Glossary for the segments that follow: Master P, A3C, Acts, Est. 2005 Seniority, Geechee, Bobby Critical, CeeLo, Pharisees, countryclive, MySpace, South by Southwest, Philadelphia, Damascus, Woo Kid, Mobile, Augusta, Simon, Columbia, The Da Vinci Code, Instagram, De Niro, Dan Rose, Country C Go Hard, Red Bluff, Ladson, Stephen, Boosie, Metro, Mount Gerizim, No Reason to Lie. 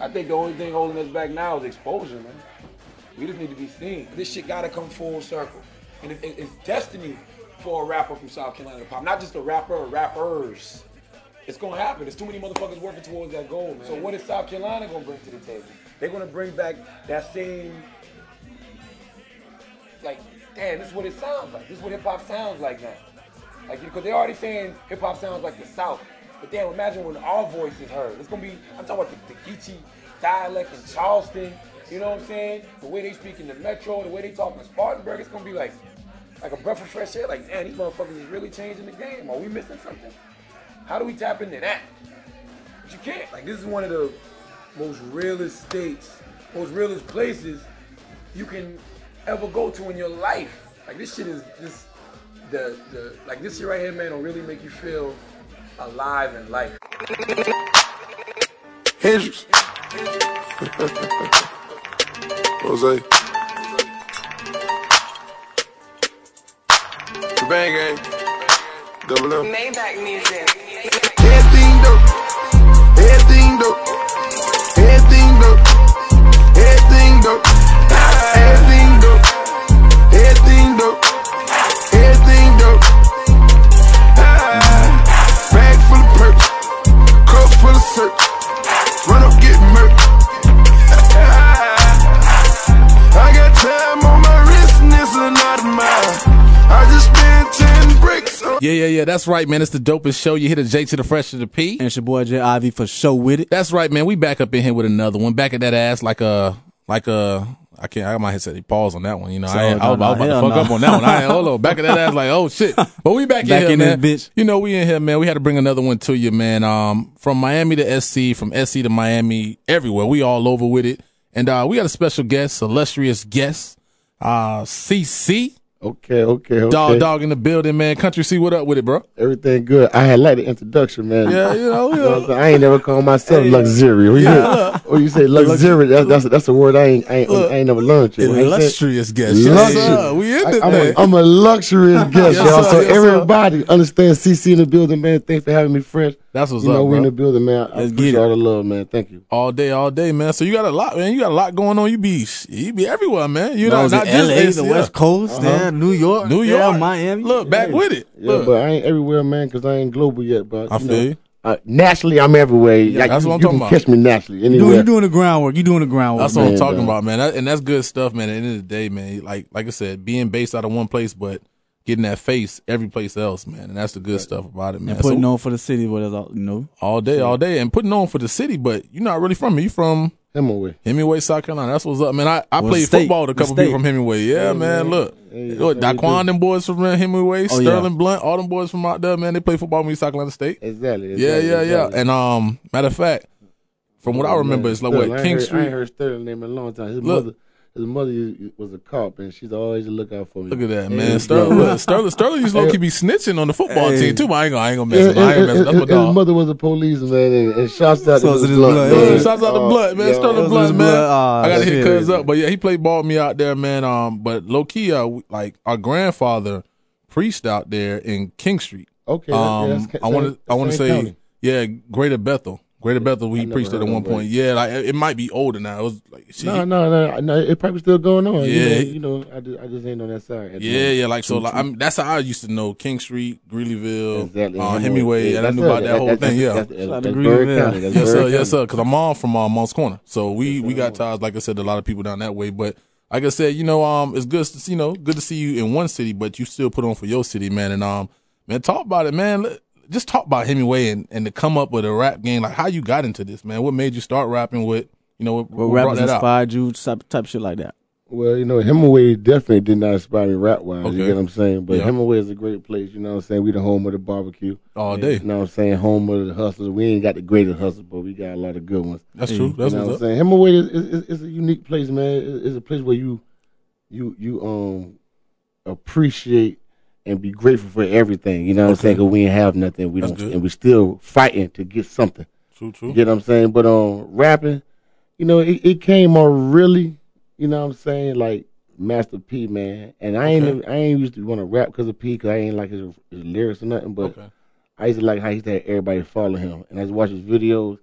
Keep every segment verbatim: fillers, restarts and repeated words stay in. I think the only thing holding us back now is exposure, man. We just need to be seen. This shit gotta come full circle. And it, it, it's destiny for a rapper from South Carolina to pop. Not just a rapper or rappers. It's gonna happen. There's too many motherfuckers working towards that goal, man. So what is South Carolina gonna bring to the table? They're gonna bring back that same, like, damn, this is what it sounds like. This is what hip-hop sounds like now. Like, because they're already saying hip-hop sounds like the South. But damn, imagine when our voice is heard. It's gonna be, I'm talking about the, the Geechee dialect in Charleston, you know what I'm saying? The way they speak in the Metro, the way they talk in Spartanburg, it's gonna be like, like a breath of fresh air. Like, damn, these motherfuckers is really changing the game. Are we missing something? How do we tap into that? But you can't. Like, this is one of the most realest states, most realest places you can ever go to in your life. Like, this shit is just the, the like this shit right here, man, will really make you feel alive and life. Hendrix. Jose. Bang gang. Double up. Maybach music. Everything dope. Everything dope. Everything dope. Everything dope. Everything dope. Everything dope. Everything dope. Bag full of perks. Cup full of search. Run up, get murked. I got time on my wrist and it's another mile. I just spent ten bricks. Yeah, yeah, yeah. That's right, man. It's the dopest show. You hit a J to the fresh to the P. And it's your boy Jay Ivy for show with it. That's right, man. We back up in here with another one. Back at that ass like a, like a, I can't, I might have said he paused on that one. You know, so, I, ain't, no, I, was, no, I was about to fuck no. up on that one. I ain't, hold on. Back at that ass like, oh shit. But we back, back in here, in man. This bitch. You know, we in here, man. We had to bring another one to you, man. Um, From Miami to S C, from S C to Miami, everywhere. We all over with it. And uh, we got a special guest, illustrious guest, uh, C C. Okay, okay, okay. Dog, dog in the building, man. Country C, what up with it, bro? Everything good. I had like the introduction, man. Yeah, you know, yeah. So I ain't never called myself hey. luxury. Or yeah. you, you say luxury? That's that's a, that's a word I ain't I ain't, I ain't never learned yet. Illustrious guest. Yes, sir. We in this, man. I'm a luxurious guest, yes, y'all. So yes, everybody understands C C in the building, man. Thanks for having me, friend. That's what's you up, know, we bro. in the building, man. I Let's appreciate all the love, man. Thank you. All day, all day, man. So you got a lot, man. You got a lot going on. You be, you be everywhere, man. You no, know, not just L A, the yeah. West Coast, uh-huh. yeah, New York, New York, yeah, Miami. Look, back yeah. with it. Yeah, look. But I ain't everywhere, man, because I ain't global yet. But I you feel know, you. Uh, nationally, I'm everywhere. Yeah, like, that's you, what I'm you talking can about. Catch me nationally. Anywhere. Dude, you're doing the groundwork. You're doing the groundwork. That's man, what I'm talking man. about, man. That, and that's good stuff, man. At the end of the day, man. Like, like I said, being based out of one place, but getting that face every place else, man. And that's the good right. stuff about it, man. And putting so, on for the city, what is all, you know? All day, all day. And putting on for the city, but you're not really from me. You from Hemingway. Hemingway, South Carolina. That's what's up, man. I, I well, played state. football with a couple people from Hemingway. Yeah, yeah man, man, look. Yeah, look, yeah, Daquan, them boys from Hemingway, oh, Sterling yeah. Blunt, all them boys from out there, man. They play football with me, South Carolina State. Exactly. exactly yeah, yeah, exactly. yeah. And um, matter of fact, from what oh, I remember, man. it's like Sterling, what, King heard, Street. I ain't heard Sterling's name in a long time. His look, mother. His mother was a cop, and she's always looking out for me. Look at that, man. Sterling, Sterling, Sterling used to low-key be snitching on the football hey. team, too. But I ain't going to mess with him. I ain't mess with him. His mother was a policeman, and, and shouts out so to his blood. blood. Yeah, shouts out oh, to Blunt, man. Yeah. Sterling Blunt, man. Blood. Oh, I got to hit cuz up. But, yeah, he played ball with me out there, man. Um, But low-key, uh, like, our grandfather preached out there in King Street. Okay. Um, yeah, that's, I want to I want to say, county. yeah, Greater Bethel. Greater Bethel, we preached at at one point. Yeah, like it might be older now. It was like shit. No, no, no, no. It probably still going on. Yeah, you know, you know I just, I just ain't on that side. Yeah, yeah. Like so, like I'm, that's how I used to know King Street, Greeleyville, exactly. uh, Hemingway, yeah, and I knew about that, that whole that's, thing. That's, yeah, that's, that's Greeleyville. Yes, yes, sir, yes, sir. Because I'm all from uh, Mom's Corner, so we that's we got ties. Like I said, a lot of people down that way. But like I said, you know, um, it's good to see, you know, good to see you in one city, but you still put on for your city, man. And um, man, talk about it, man. Just talk about Hemingway and, and to come up with a rap game, like how you got into this, man. What made you start rapping with, you know, what, what, what rappers inspired out? you, type, type shit like that? Well, you know, Hemingway definitely did not inspire me rap-wise, okay. you get what I'm saying? But yeah. Hemingway is a great place, you know what I'm saying? We the home of the barbecue. All day. You know what I'm saying? Home of the hustlers. We ain't got the greatest hustlers, but we got a lot of good ones. That's yeah. true. That's you know what I'm saying? Hemingway is, is, is a unique place, man. It's a place where you, you, you um appreciate and be grateful for everything, you know what okay. I'm saying? Because we ain't have nothing, we That's don't, good. and we still fighting to get something. True, true. You get what I'm saying? But um, rapping, you know, it, it came on really, you know what I'm saying? Like Master P, man. And I okay. ain't, I ain't used to want to rap because of P, because I ain't like his, his lyrics or nothing. But okay. I used to like how he used to have everybody follow him, and I used to watch his videos.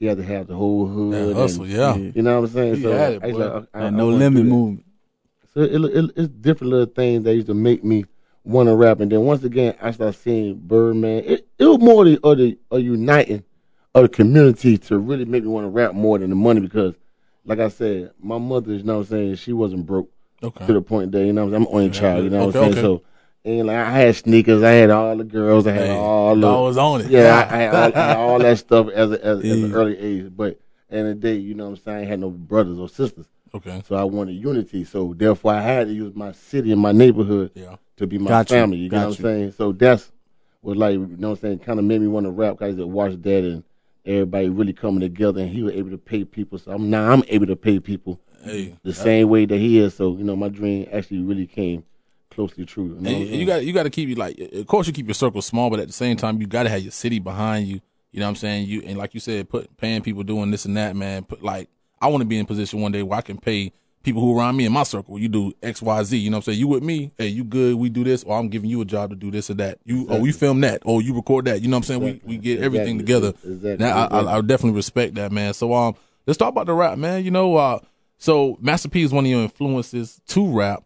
he had to have the whole hood. That hustle, and, yeah. You know what I'm saying? He so had it, I like, I, and I, no I limit movement. So it, it, it's different little things that used to make me want to rap. And then once again, I started seeing Birdman. It, it was more the, of the of uniting of the community to really make me want to rap more than the money because, like I said, my mother, you know what I'm saying, she wasn't broke okay. to the point that, you know, I'm an only child, you know what okay, I'm saying? Okay. So, and like I had sneakers, I had all the girls, I had hey, all the. I was on it. Yeah, I, I, had all, I had all that stuff as a, as, as an early age. But at the end of the day, you know what I'm saying, I had no brothers or sisters. Okay. So I wanted unity. So therefore, I had to use my city and my neighborhood yeah. to be my gotcha. family. You gotcha. know what I'm saying? So that's what, like, you know what I'm saying, kind of made me want to rap because I watched that and everybody really coming together, and he was able to pay people. So I'm, now I'm able to pay people hey, the same way that he is. So, you know, my dream actually really came closely true. You know and you got you got to keep you like, of course, you keep your circle small, but at the same time, you got to have your city behind you. You know what I'm saying? You and like you said, put paying people doing this and that, man. Put like. I want to be in a position one day where I can pay people who around me in my circle. You do X, Y, Z. You know what I'm saying? You with me? Hey, you good? We do this, or I'm giving you a job to do this or that. You, exactly. or you film that, or you record that. You know what I'm saying? Exactly. We we get everything exactly. together. Exactly. Now, exactly. I, I, I definitely respect that, man. So um, let's talk about the rap, man. You know, uh, so Master P is one of your influences to rap.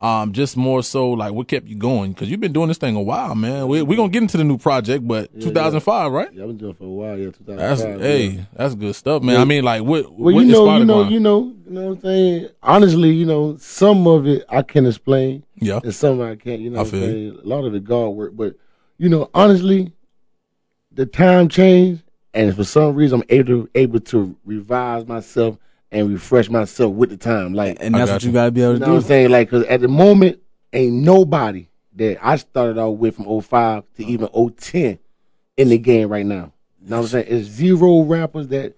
Um, just more so like what kept you going because you've been doing this thing a while, man. We're we gonna get into the new project, but yeah, two thousand five, yeah. right? Yeah, I've been doing it for a while. Yeah, two thousand five. That's, hey, yeah. that's good stuff, man. Yeah. I mean, like what? Well, what you know, you know, you know, you know what I'm saying. Honestly, you know, some of it I can explain, yeah, and some I can't. You know, what I feel what I'm saying? A lot of it God work, but you know, honestly, the time changed, and for some reason, I'm able to, able to revise myself. And refresh myself with the time, like, and that's what you gotta be able to do. You know what I'm saying, like, because at the moment, ain't nobody that I started out with from oh five to even oh ten in the game right now. You know what I'm saying? It's zero rappers that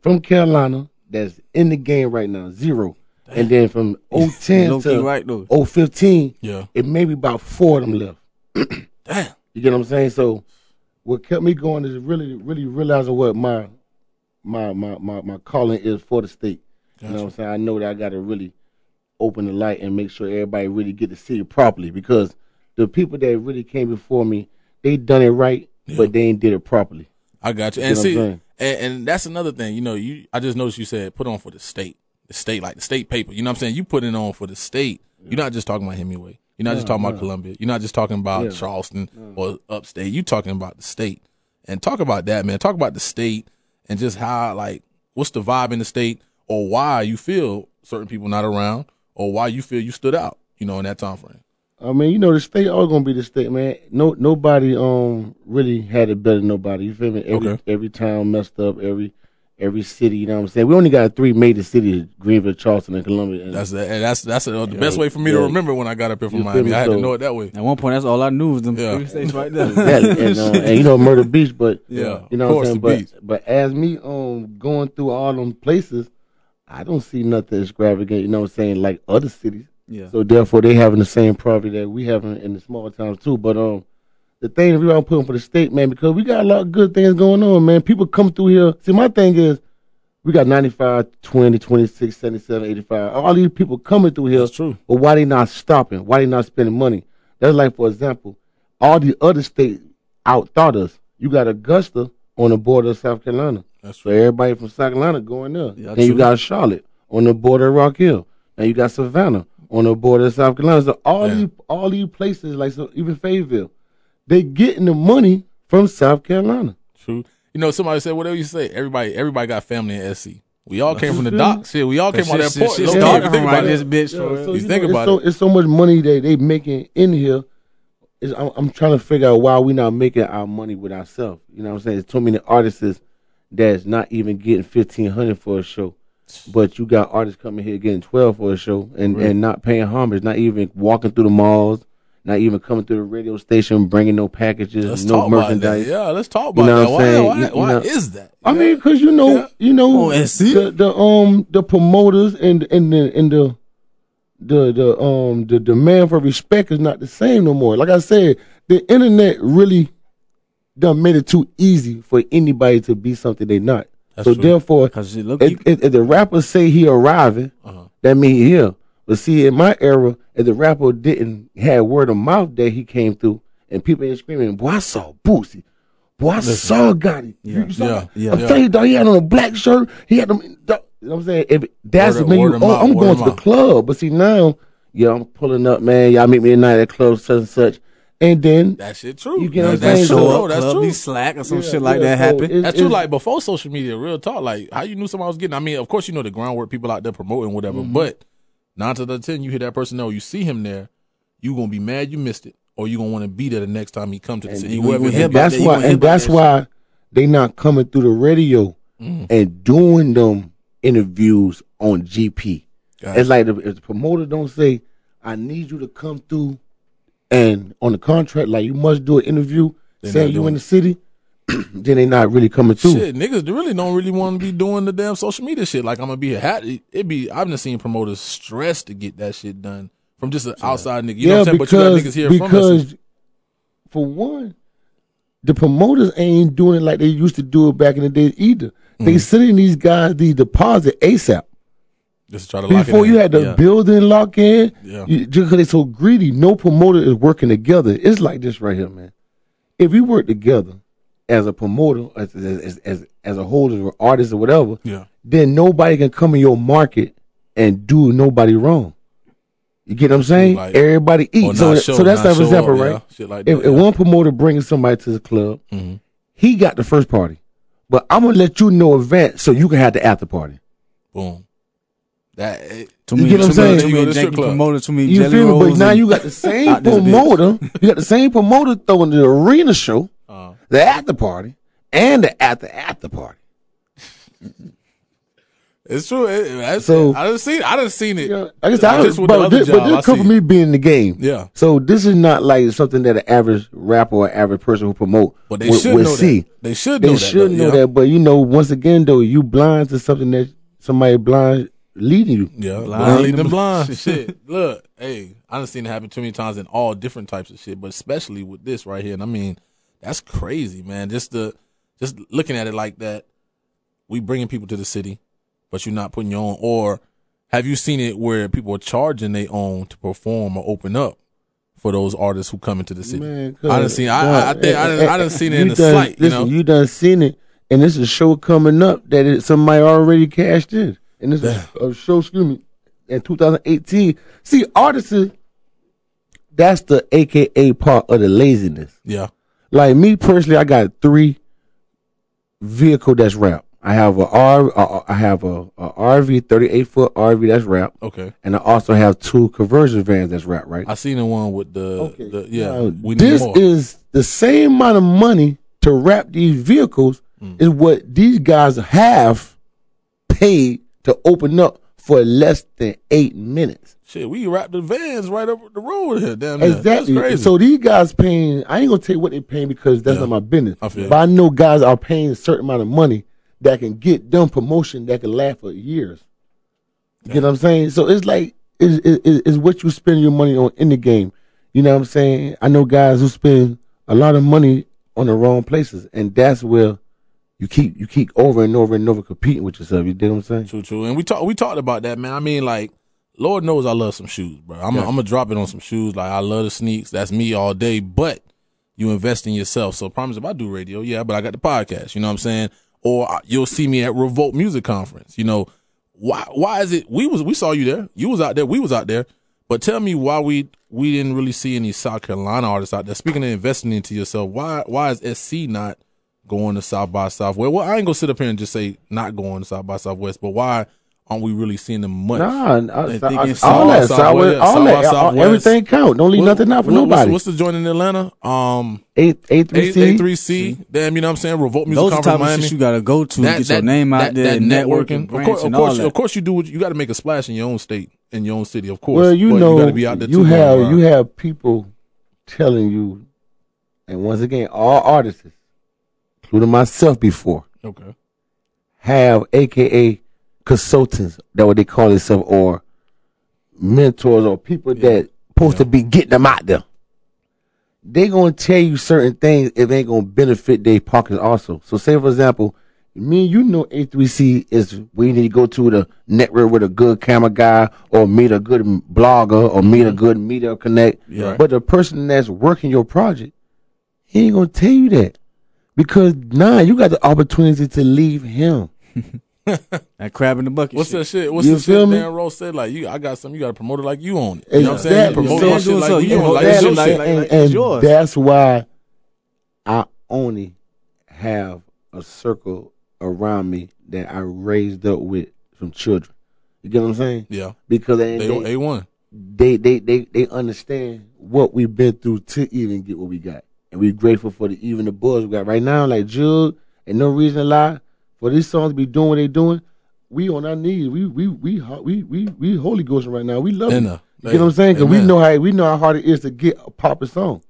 from Carolina that's in the game right now, zero. Damn. And then from oh ten to right, oh fifteen, yeah, it may be about four of them left. Damn, you get what I'm saying? So, what kept me going is really, really realizing what my My, my my my calling is for the state. Gotcha. You know what I'm saying? I know that I got to really open the light and make sure everybody really get to see it properly because the people that really came before me, they done it right, yeah. but they ain't did it properly. I got you. you and see, and, and that's another thing. You know, you I just noticed you said put on for the state. The state, like the state paper. You know what I'm saying? You put it on for the state. Yeah. You're not just talking about Hemingway. You're not no, just talking no. about Columbia. You're not just talking about yeah. Charleston no. or upstate. You're talking about the state. And talk about that, man. Talk about the state. And just how, like, what's the vibe in the state or why you feel certain people not around or why you feel you stood out, you know, in that time frame? I mean, you know, the state all going to be the state, man. No, Nobody um really had it better than nobody. You feel me? Every, okay. every town messed up, every every city, you know what I'm saying? We only got three major cities, Greenville, Charleston, and Columbia. And that's a, and that's that's a, the yeah, best way for me yeah. to remember when I got up here from you Miami. I had so, to know it that way. At one point, that's all I knew was them yeah. three states right there. Exactly. and, uh, and, you know, Murder Beach, but, yeah, you know what I'm saying? But, but as me um, going through all them places, I don't see nothing extravagant, you know what I'm saying, like other cities. Yeah. So, therefore, they having the same poverty that we having in the small towns, too. But um, the thing that we are putting for the state, man, because we got a lot of good things going on, man. People come through here. See, my thing is, we got ninety-five, twenty, twenty-six, seventy-seven, eighty-five. All these people coming through here. That's true. But why they not stopping? Why they not spending money? That's like, for example, all the other states outthought us. You got Augusta on the border of South Carolina. That's true. So everybody from South Carolina going there. Yeah, then you true. got Charlotte on the border of Rock Hill. And you got Savannah on the border of South Carolina. So all, these, all these places, like so even Fayetteville, they getting the money from South Carolina. True. You know, somebody said, whatever you say, everybody everybody got family in S C. We all came from the docks here. We all came out of that port. It's dark from right this bitch. Yeah, so, you you think know, about it's so, it. It's so much money that they making in here. It's, I'm, I'm trying to figure out why we not making our money with ourselves. You know what I'm saying? There's too many artists that's not even getting fifteen hundred dollars for a show. But you got artists coming here getting twelve for a show and, right. and not paying homage, not even walking through the malls. Not even coming through the radio station, bringing no packages, let's no merchandise. Yeah, let's talk about you know that. What I'm why why, you, you why know, is that? I yeah. mean, because you know, yeah. you know, oh, the, the um the promoters and and the and the the the um the demand for respect is not the same no more. Like I said, the internet really done made it too easy for anybody to be something they're not. That's so true. Therefore, look, if, if, if the rappers say he arriving, uh-huh. that means he here. But see, in my era, if the rapper didn't have word of mouth that he came through, and people ain't screaming, boy, I saw Boosie. Boy, I Listen, saw Gotti. Yeah, you saw yeah, yeah, I'm yeah. telling you, dog, he had on a black shirt. He had them. Dog, you know what I'm saying? If that's me, oh, out, I'm going to the out. club. But see, now, yeah, I'm pulling up, man. Y'all meet me at night at club, such and such. And then that shit true. You get no, what I'm that's saying? True. So, no, that's true. Be slack or some yeah, shit like yeah, that so happened. It's, that's it's, true. Like before social media, real talk. Like how you knew somebody was getting. I mean, of course you know the groundwork people out there promoting whatever. Mm-hmm. But nine to the ten, you hear that person know you see him there, you gonna be mad you missed it, or you gonna want to be there the next time he come to the city. Whoever hit that's why, and that's why they not coming through the radio mm. and doing them interviews on G P. Gotcha. It's like if the promoter don't say, "I need you to come through." And on the contract, like you must do an interview they're saying you in the city, then they not really coming through. Shit, niggas really don't really want to be doing the damn social media shit. Like I'm gonna be happy. It be I've been seeing promoters stressed to get that shit done from just an yeah. outside nigga. You yeah, know what I'm because, saying? But you got niggas here because from because for one, the promoters ain't doing it like they used to do it back in the day either. Mm-hmm. They sending these guys the deposit ASAP. Just try to lock Before in. you had the yeah. building lock in, yeah. you, just because they so greedy, no promoter is working together. It's like this right here, man. If we work together as a promoter, as as as, as a holder or artist or whatever, yeah. then nobody can come in your market and do nobody wrong. You get what I'm saying? Like, everybody eats. So, show, so that's an example, up, right? Yeah, like that, if, yeah. if one promoter brings somebody to the club, mm-hmm. he got the first party. But I'm going to let you know advance so you can have the after party. Boom. That, it, to you me, get what I'm saying? Too many janky promoters, too many jelly rolls. But and, now you got the same promoter. You got the same promoter throwing the arena show, uh-huh. the after party, and the after after party. It's true. It, that's, so I done seen. I done seen it. You know, I guess I, I just. With but, the this, but this come from me being in the game. Yeah. So this is not like something that an average rapper or average person who promote but they would, should would know see. That. They should. Know they that, should though, know yeah. that. But you know, once again, though, you blind to something that somebody blind. Leading you, yeah, blind leading them blind. Shit, look, hey, I done seen it happen too many times in all different types of shit, but especially with this right here. And I mean, that's crazy, man. Just the, just looking at it like that, we bringing people to the city, but you're not putting your own. Or have you seen it where people are charging their own to perform or open up for those artists who come into the city? Man, I done seen, I, I, I think, I done, I done seen it in the done, slight. Listen, you know, you done seen it, and this is a show coming up that it, somebody already cashed in. And this is a show, excuse me, in two thousand eighteen. See, artists, that's the A K A part of the laziness. Yeah. Like me personally, I got three vehicle that's wrapped. I have a R, I have a, a R V, thirty-eight foot R V that's wrapped. Okay. And I also have two conversion vans that's wrapped, right? I seen the one with the, okay. the yeah. Now, we need this more. Is the same amount of money to wrap these vehicles mm. is what these guys have paid to open up for less than eight minutes. Shit, we wrapped the vans right up the road here, damn. Exactly. That's crazy. So these guys paying. I ain't gonna tell you what they paying because that's yeah. not my business. I but I know guys are paying a certain amount of money that can get them promotion that can last for years. You yeah. get what I'm saying? So it's like it's, it's, it's what you spend your money on in the game. You know what I'm saying? I know guys who spend a lot of money on the wrong places, and that's where. You keep you keep over and over and over competing with yourself. You know what I'm saying? True, true. And we talked we talked about that, man. I mean, like, Lord knows I love some shoes, bro. I'm gonna yeah. drop it on some shoes. Like, I love the sneaks. That's me all day. But you invest in yourself. So, promise if I do radio, yeah, but I got the podcast. You know what I'm saying? Or I, you'll see me at Revolt Music Conference. You know why? Why is it we was we saw you there? You was out there. We was out there. But tell me why we we didn't really see any South Carolina artists out there. Speaking of investing into yourself, why why is S C not going to South by Southwest? Well, I ain't gonna sit up here and just say not going to South by Southwest, but why aren't we really seeing them much? Nah, all that, everything count. Don't leave what, nothing out for what, nobody. What's, what's the joint in Atlanta? Um, A three C. A three C. Damn, you know what I'm saying? Revolt Music Conference in Miami. You gotta go to that, get that, your name out that, there. That networking, networking of course, and all of course, that. Of course you do. What, you got to make a splash in your own state, in your own city, of course. Well, you but know, you gotta be out there. You have long, you have people telling you, and once again, all artists, including myself before, okay, have A K A consultants, that what they call themselves, or mentors, or people yeah. that supposed yeah. to be getting them out there. They gonna tell you certain things if they ain't gonna benefit their pockets also. So say for example, me and you know A three C is where you need to go to the network with a good camera guy, or meet a good blogger, or meet a good media connect. Yeah. But the person that's working your project, he ain't gonna tell you that. Because now nah, you got the opportunity to leave him. That crab in the bucket. What's shit? that shit? What's you the shit me? Dan Rose said? Like, you, I got something, you got to promote it like you own it. You exactly. know what I'm saying? Promote your shit like so. you, you own it. Like, like, like, like and yours. That's why I only have a circle around me that I raised up with from children. You get what I'm saying? Yeah. Because they, they, they A one. They, they, they, they understand what we've been through to even get what we got. And we're grateful for the even the buzz we got right now. Like Jug and No Reason to Lie, for these songs to be doing what they doing, we on our knees. We we we we we, we Holy Ghost right now. We love it. You get what I'm saying? Because we know how we know how hard it is to get a popper song.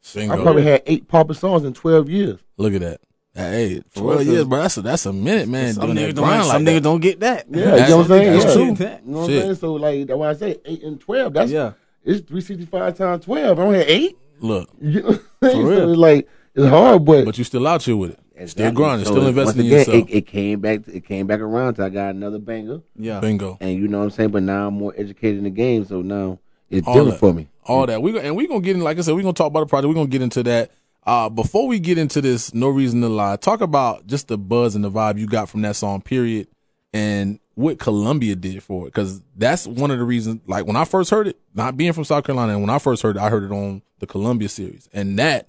Single. I probably had eight popper songs in twelve years. Look at that. Hey, twelve years, bro. That's a, that's a minute, man. Some, niggas don't, like some niggas don't get that. Yeah, you know what I'm saying? That's true. You know what I'm saying? So like that's why I say eight and twelve. That's yeah. It's three sixty-five times twelve. I only had eight. Look, you know what for real. So it's like it's hard, but but you still out here with it. Exactly. Still grinding, so still investing again, in yourself. It, it came back. It came back around. Till I got another banger. Yeah, bingo. And you know what I'm saying. But now I'm more educated in the game, so now it's all different that. for me. All yeah. that we and we gonna get in. Like I said, we are gonna talk about the project. We are gonna get into that. Uh, before we get into this, No Reason to Lie. Talk about just the buzz and the vibe you got from that song. Period. And what Columbia did for it, because that's one of the reasons. Like when I first heard it, not being from South Carolina, and when I first heard it, I heard it on the Columbia series, and that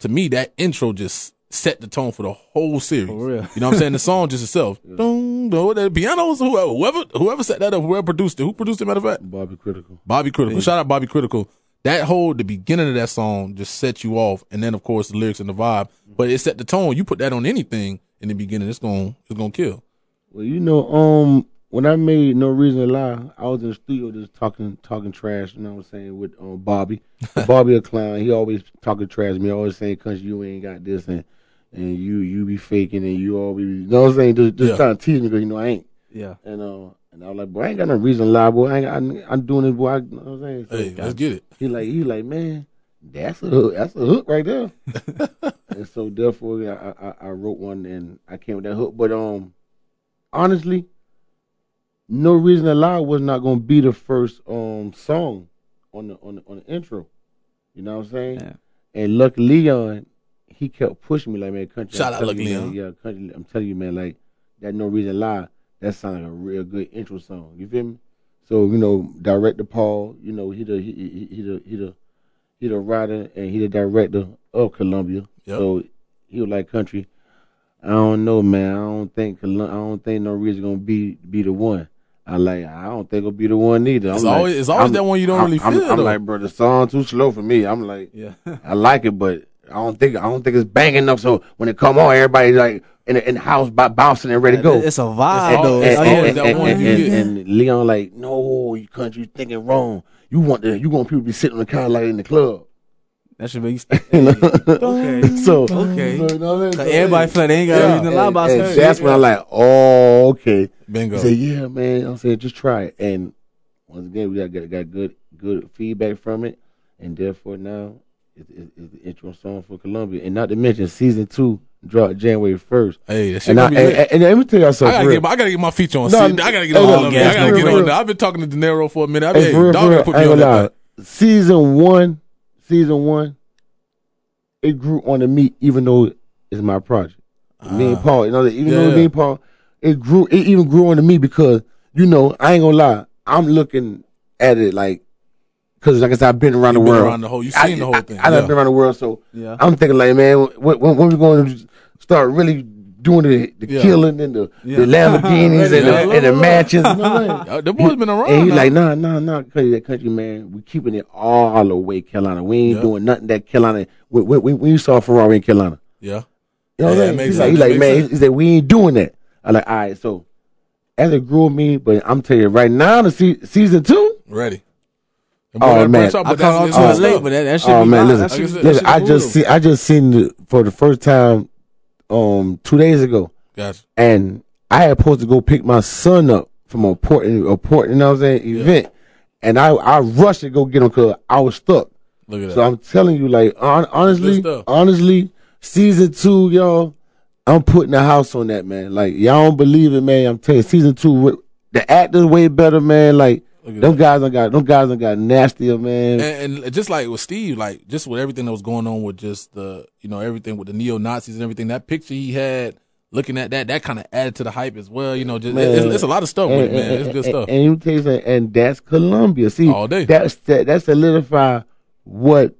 to me, that intro just set the tone for the whole series. For real. You know what I'm saying? The song just itself. Yeah. Dun, dun, the pianos, whoever, whoever, whoever set that up, whoever produced it, who produced it? Matter of fact, Bobby Critical. Bobby Critical. Yeah. Shout out Bobby Critical. That whole the beginning of that song just set you off, and then of course the lyrics and the vibe, but it set the tone. You put that on anything in the beginning, it's gonna it's gonna kill. Well, you know, um, when I made No Reason to Lie, I was in the studio just talking, talking trash. You know what I'm saying? With um, Bobby, Bobby a clown. He always talking trash to me. Always saying, "Cause you ain't got this, and and you you be faking, and you always, you know what I'm saying? Just, just yeah. trying to tease me, cause you know I ain't. Yeah. And uh, and I was like, boy, I ain't got no reason to lie, boy. I ain't, I, I'm doing this, boy. I, you know what I'm saying? So, hey, let's get it. He like, he like, man, that's a hook, that's a hook right there. And so therefore, I, I I wrote one, and I came with that hook, but um. Honestly, No Reason to Lie was not gonna be the first um song on the on the, on the intro. You know what I'm saying? Yeah. And Lucky Leon, he kept pushing me like, man, country. Shout out Lucky Leon. Yeah, country. I'm telling you, man, like that No Reason to Lie, that sounded like a real good intro song. You feel me? So you know, director Paul, you know he the he he, he the he the he the writer and he the director of Columbia. Yep. So he was like, country, I don't know, man. I don't think I don't think No Reason gonna be be the one. I like. I don't think it'll be the one either. I'm it's, like, always, it's always I'm, that one you don't I'm, really I'm, feel. I'm, I'm like, bro, the song too slow for me. I'm like, yeah. I like it, but I don't think I don't think it's banging enough. So when it come on, everybody's like in the, in the house, by bouncing and ready to go. It's a vibe, though. It's always that one. And Leon like, no, you country thinking wrong. You want the you want people to be sitting on the couch like in the club. That should make sense. Hey, okay. So, okay. So, you know what I mean? So, everybody flat ain't got yeah. anything to lie about. And, and that's yeah. when I'm like, oh, okay. Bingo. I said, yeah, man. I said, just try it. And once again, we got got, got good good feedback from it. And therefore, now it's it, it, the intro song for Columbia. And not to mention, season two dropped January first. Hey, that shit and, I, and, and, and let me tell y'all something. I gotta, get my, I gotta get my feature on. No, I gotta get on. I gotta get on. I've been talking to De Niro for a minute. I've been, hey, for real, dog, for real, put me on that. Season one. Season one, it grew on to me, even though it's my project. Uh, me and Paul, you know, even yeah. though me and Paul, it grew, it even grew on to me because, you know, I ain't gonna lie, I'm looking at it like, because like I said, I've been around You've the world. Been around the whole, you've I, seen the whole I, thing. I've yeah. been around the world, so yeah. I'm thinking like, man, when, when, when we going to start really doing the, the yeah. killing and the, yeah. the Lamborghinis and, yeah. the, and the matches. You know, the boy's been around. And he's like, nah, nah, nah, because that country, man, we keeping it all the way Carolina. We ain't yeah. doing nothing that Carolina. We, we, we saw Ferrari in Carolina. Yeah. You know what I'm saying? He's like, he like man, sense. he said, we ain't doing that. I'm like, all right, so as it grew me, but I'm telling you right now, the se- season two. Ready. Oh man, I caught on to it late, but that, that should oh, be man, listen, that listen, listen, I just see, I just seen the, for the first time Um, two days ago. Gotcha. And I had supposed to go pick my son up from a port, a port, you know what I'm saying, event. Yeah. And I, I rushed to go get him because I was stuck. Look at so that. I'm telling you, like, on, honestly, honestly, season two, y'all, I'm putting a house on that, man. Like, y'all don't believe it, man. I'm telling you, season two, the actor's way better, man. Like, Them guys done got, them guys done got nastier, man. And, and just like with Steve, like just with everything that was going on with just the, you know, everything with the neo-Nazis and everything, that picture he had looking at that, that kind of added to the hype as well. You know, just it's, it's a lot of stuff and, with it, man. And, it's good and, stuff. And you tell you something, and that's Columbia. See, all day. That's, that, that solidified what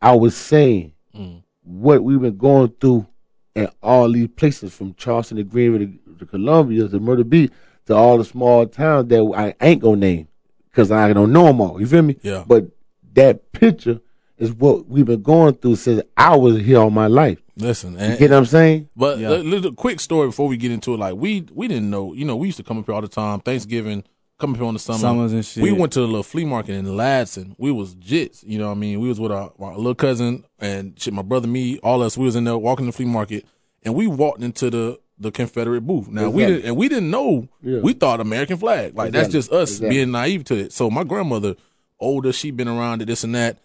I was saying, mm. what we've been going through in all these places, from Charleston to Greenville to, to Columbia to Murder Beach to all the small towns that I ain't going to name, because I don't know them all. You feel me? Yeah. But that picture is what we've been going through since I was here all my life. Listen. And, you get what I'm saying? But yeah. a little quick story before we get into it. Like, we we didn't know. You know, we used to come up here all the time. Thanksgiving, come up here on the summer. Summers and shit. We went to a little flea market in Ladson. We was jits. You know what I mean? We was with our, our little cousin and shit, my brother, me, all us. We was in there walking the flea market, and we walked into the the Confederate booth. Now exactly. we didn't, and we didn't know. Yeah. We thought American flag. Like exactly. that's just us exactly. being naive to it. So my grandmother, older, she been around to this and that.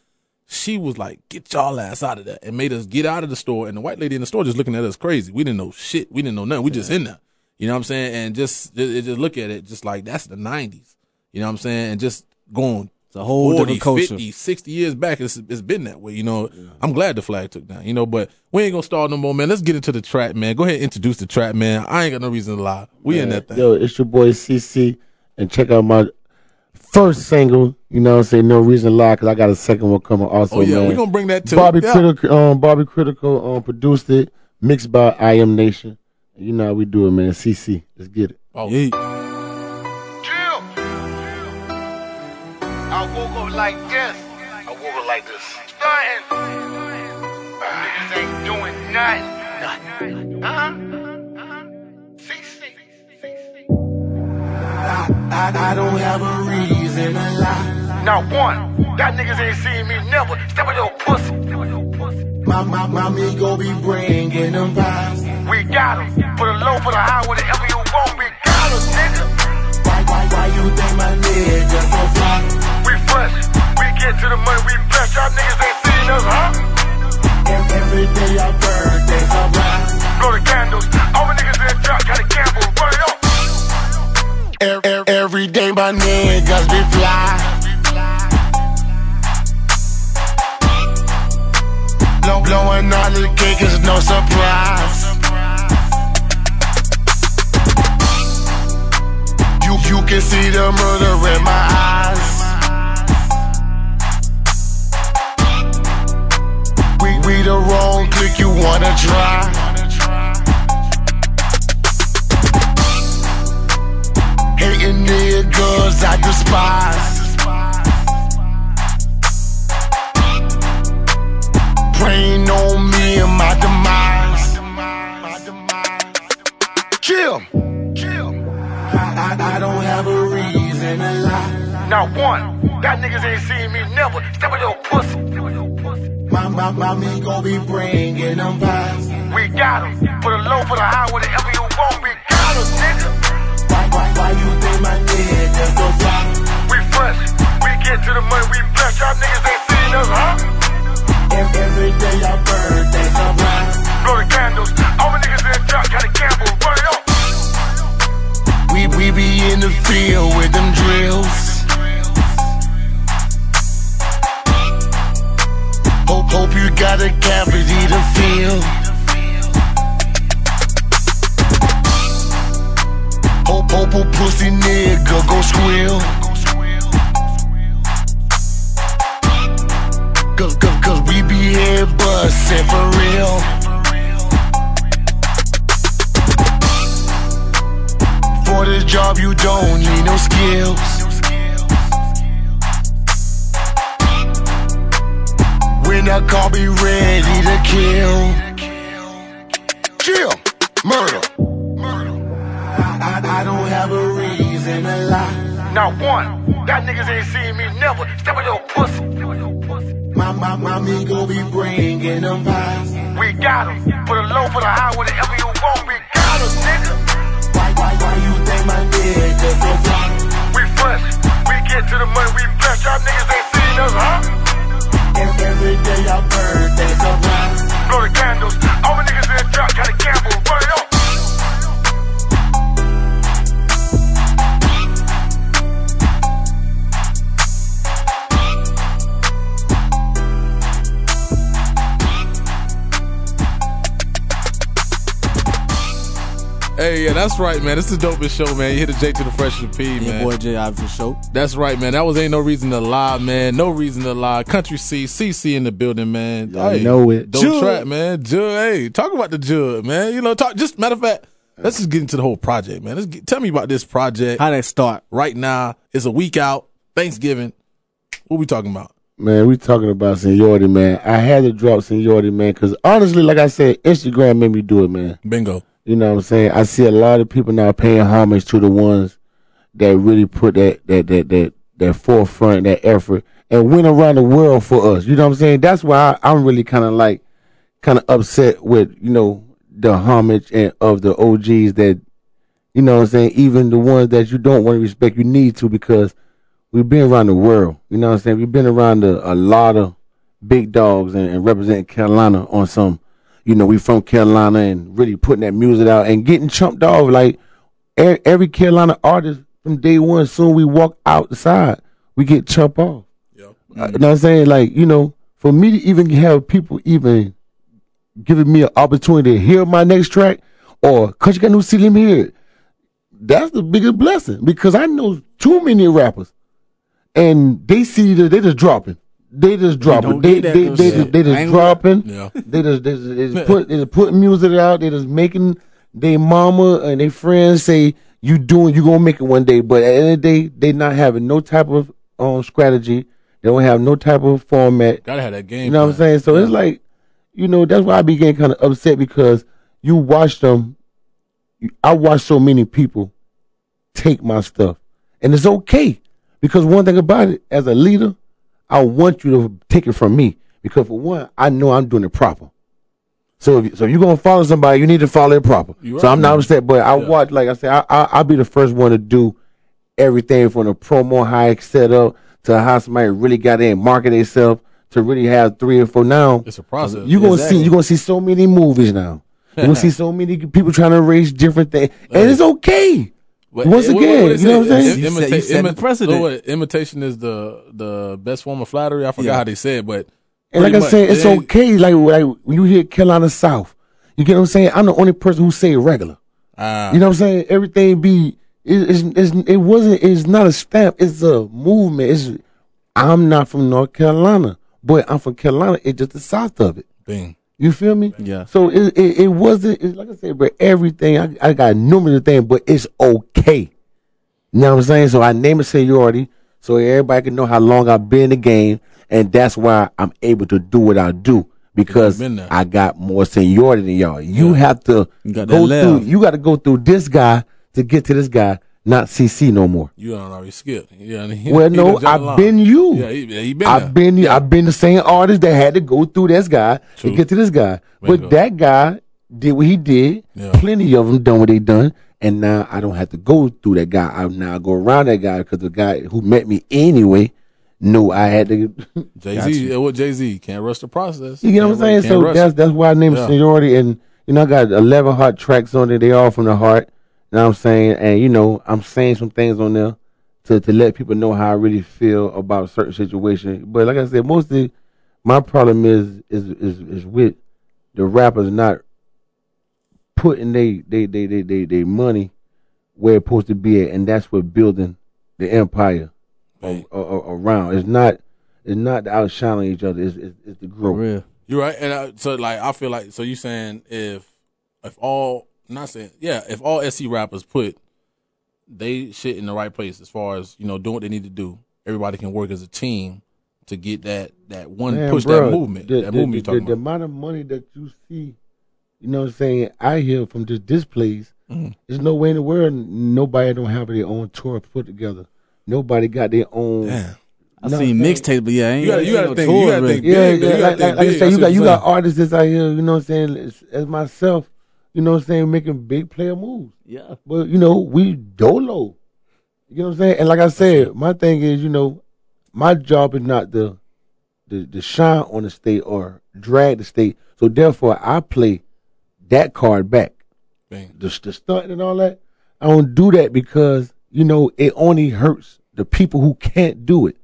She was like, "Get y'all ass out of that," and made us get out of the store. And the white lady in the store just looking at us crazy. We didn't know shit. We didn't know nothing. We yeah. just in there. You know what I'm saying? And just, just just look at it, just like that's the nineties. You know what I'm saying? And just going the whole forty, different culture. fifty, sixty years back, it's, it's been that way. You know, yeah. I'm glad the flag took down. You know, but we ain't gonna stall no more, man. Let's get into the trap, man. Go ahead and introduce the trap, man. I ain't got no reason to lie. We man, in that thing. Yo, it's your boy C C, and check out my first single. You know what I'm saying? No Reason to Lie, because I got a second one coming also. Oh yeah, man. We gonna bring that to Bobby yeah. Critical. Um, Bobby Critical um, produced it, mixed by I Am Nation. You know how we do it, man. C C, let's get it. Oh, yeah. Chill. I woke up like this. I woke up like this. Starting. Niggas uh, ain't doing nothing. Nothing. Uh-huh. Uh-huh. C C. I, I, I don't have a reason to lie. Not one. Y'all niggas ain't seen me never. Step on your pussy. Step on your pussy. My, my, my amigo be bringing them vibes. We got him. Put a low, put a high, whatever you want. We got him, nigga. Why, why, why you think my nigga so fly? We fresh. We get to the money. We blessed. Y'all niggas ain't seen us, huh? Every, every day our birthdays are blind. Blow the candles. All my niggas in the truck. Got a gamble. Run it up. Every, every day my niggas be fly. Blow, blowing all the cake is no surprise. You can see the murder in my eyes. We, we the wrong clique, you wanna try. Hating niggas I despise. Praying on me and my demise. Chill. I, I don't have a reason to lie. Not one. Y'all niggas ain't seen me never. Step on your pussy. My, my, my me gon' be bringing them vibes. We got him. Put a low, put a high, whatever you want. We got him, nigga. Why, why, why you think my niggas so fly? We fresh. We get to the money. We blessed. Y'all niggas ain't seen us, huh? Every, every day our birthdays are blind. Blow the candles. All my niggas in the truck. Got a gamble. Run it up. We, we be in the field with them drills. Hope, hope you got a cavity to fill. Hope, hope a pussy nigga go squeal. Cause, cause, cause we be here bustin' for real. For this job you don't need no skills. When I call, be ready to kill. Chill, murder. I, I, I don't have a reason to lie. Not one. Y'all niggas ain't seen me never. Step on your pussy. My, my, my amigo be bringing them vibes. We got him. Put a low, put a high, whatever you want. We got him, nigga. Why, why you think my niggas so fly? We fresh, we get to the money, we blessed. Y'all niggas ain't seen us, huh? Every, every day our birthdays are blind. Blow the candles, all my niggas in the truck. Got a gamble, run it up. yeah, that's right, man. It's the dopest show, man. You hit the J to the Fresh P, man. Your boy J I for show. That's right, man. That was Ain't No Reason to Lie, man. No Reason to Lie. Country C, C C in the building, man. Y'all hey, know it. Don't trap, man. Jud, hey, talk about the Jud, man. You know, talk. Just matter of fact, let's just get into the whole project, man. Let's get, tell me about this project. How that start? Right now, it's a week out. Thanksgiving. What we talking about? Man, we talking about seniority, man. I had to drop seniority, man, because honestly, like I said, Instagram made me do it, man. Bingo. You know what I'm saying? I see a lot of people now paying homage to the ones that really put that that that that, that forefront, that effort, and went around the world for us. You know what I'm saying? That's why I, I'm really kind of like, kind of upset with, you know, the homage and of the O Gs that, you know what I'm saying, even the ones that you don't want to respect, you need to, because we've been around the world, you know what I'm saying? We've been around a, a lot of big dogs and, and representing Carolina on some, you know, we from Carolina and really putting that music out and getting chumped off. Like, every Carolina artist from day one, soon we walk outside, we get chumped off. Yep. Mm-hmm. You know what I'm saying? Like, you know, for me to even have people even giving me an opportunity to hear my next track or Country Got New City, let me hear it. That's the biggest blessing, because I know too many rappers. And they see that they just dropping. They just dropping. They they they, they, just, they just dropping. Yeah. They just they just, they just put they just putting music out. They just making their mama and their friends say, you doing, you gonna make it one day. But at the end of the day, they not having no type of um strategy. They don't have no type of format. Gotta have that game. You know plan. What I'm saying? So yeah. It's like, you know, that's why I began kind of upset, because you watch them. I watch so many people take my stuff, and it's okay. Because one thing about it, as a leader, I want you to take it from me. Because for one, I know I'm doing it proper. So if, so if you're going to follow somebody, you need to follow it proper. You're so right, I'm not upset, but I yeah. watch, like I said, I, I, I'll be the first one to do everything from the promo, how it's set up, to how somebody really got in and market themselves, to really have three or four. Now, it's a process. You're going exactly. to see, you're going to see so many movies now. You're going to see so many people trying to erase different things. And yeah. it's okay. But once again, it, you know what I'm saying? Imitate, you said, you said imita- oh, what, imitation is the the best form of flattery. I forgot yeah. how they said, but and like much, I said, it's it okay. Like, like when you hear Carolina South, you get what I'm saying. I'm the only person who say regular. Uh, you know what I'm saying? Everything be it, it's, it's, it wasn't. It's not a stamp. It's a movement. It's I'm not from North Carolina, but I'm from Carolina. It's just the south of it. Bing. You feel me? Yeah. So it it, it wasn't, it, like I said, but everything, I, I got numerous things, but it's okay. You know what I'm saying? So I name it seniority so everybody can know how long I've been in the game, and that's why I'm able to do what I do, because I got more seniority than y'all. You yeah. have to you go through, you got to go through this guy to get to this guy, not C C no more. You don't already skip. Yeah, he, well, no, I've along. been you. Yeah, he, he been I've there. been you. I've been the same artist that had to go through this guy True. to get to this guy. Bingo. But that guy did what he did. Yeah. Plenty of them done what they done, and now I don't have to go through that guy. I now go around that guy, because the guy who met me anyway knew I had to. Jay-Z, what Jay-Z can't rush the process. You know what I'm saying? So rush. that's that's why I named yeah. seniority, and you know I got eleven hot tracks on there. They all from the heart. You know what I'm saying? And, you know, I'm saying some things on there to, to let people know how I really feel about a certain situation. But like I said, mostly my problem is is is, is with the rappers not putting they they, they, they, they they money where it's supposed to be at, and that's what building the empire right. a, a, a, around. It's not it's not the outshining each other. It's, it's, it's the growth. Real. You're right. And I, so, like, I feel like, so you're saying if if all... Not saying, yeah, if all S C rappers put they shit in the right place as far as, you know, doing what they need to do, everybody can work as a team to get that, that one Man, push, bro, that movement. The, that the, movement you're talking the, about. The amount of money that you see, you know what I'm saying, I hear from just this place, mm-hmm. there's no way in the world nobody don't have their own tour put together. Nobody got their own. Damn. I've no, seen mixtapes, but yeah, ain't, you gotta, you gotta no think, you gotta think big, yeah, yeah, you gotta like, think like big. I said, you got you got artists that's out here, you know what I'm saying, as, as myself. You know what I'm saying? Making big player moves. Yeah. But, you know, we dolo. You know what I'm saying? And like I said, my thing is, you know, my job is not to the, the, the shine on the state or drag the state. So, therefore, I play that card back. The, the stunt and all that, I don't do that because, you know, it only hurts the people who can't do it.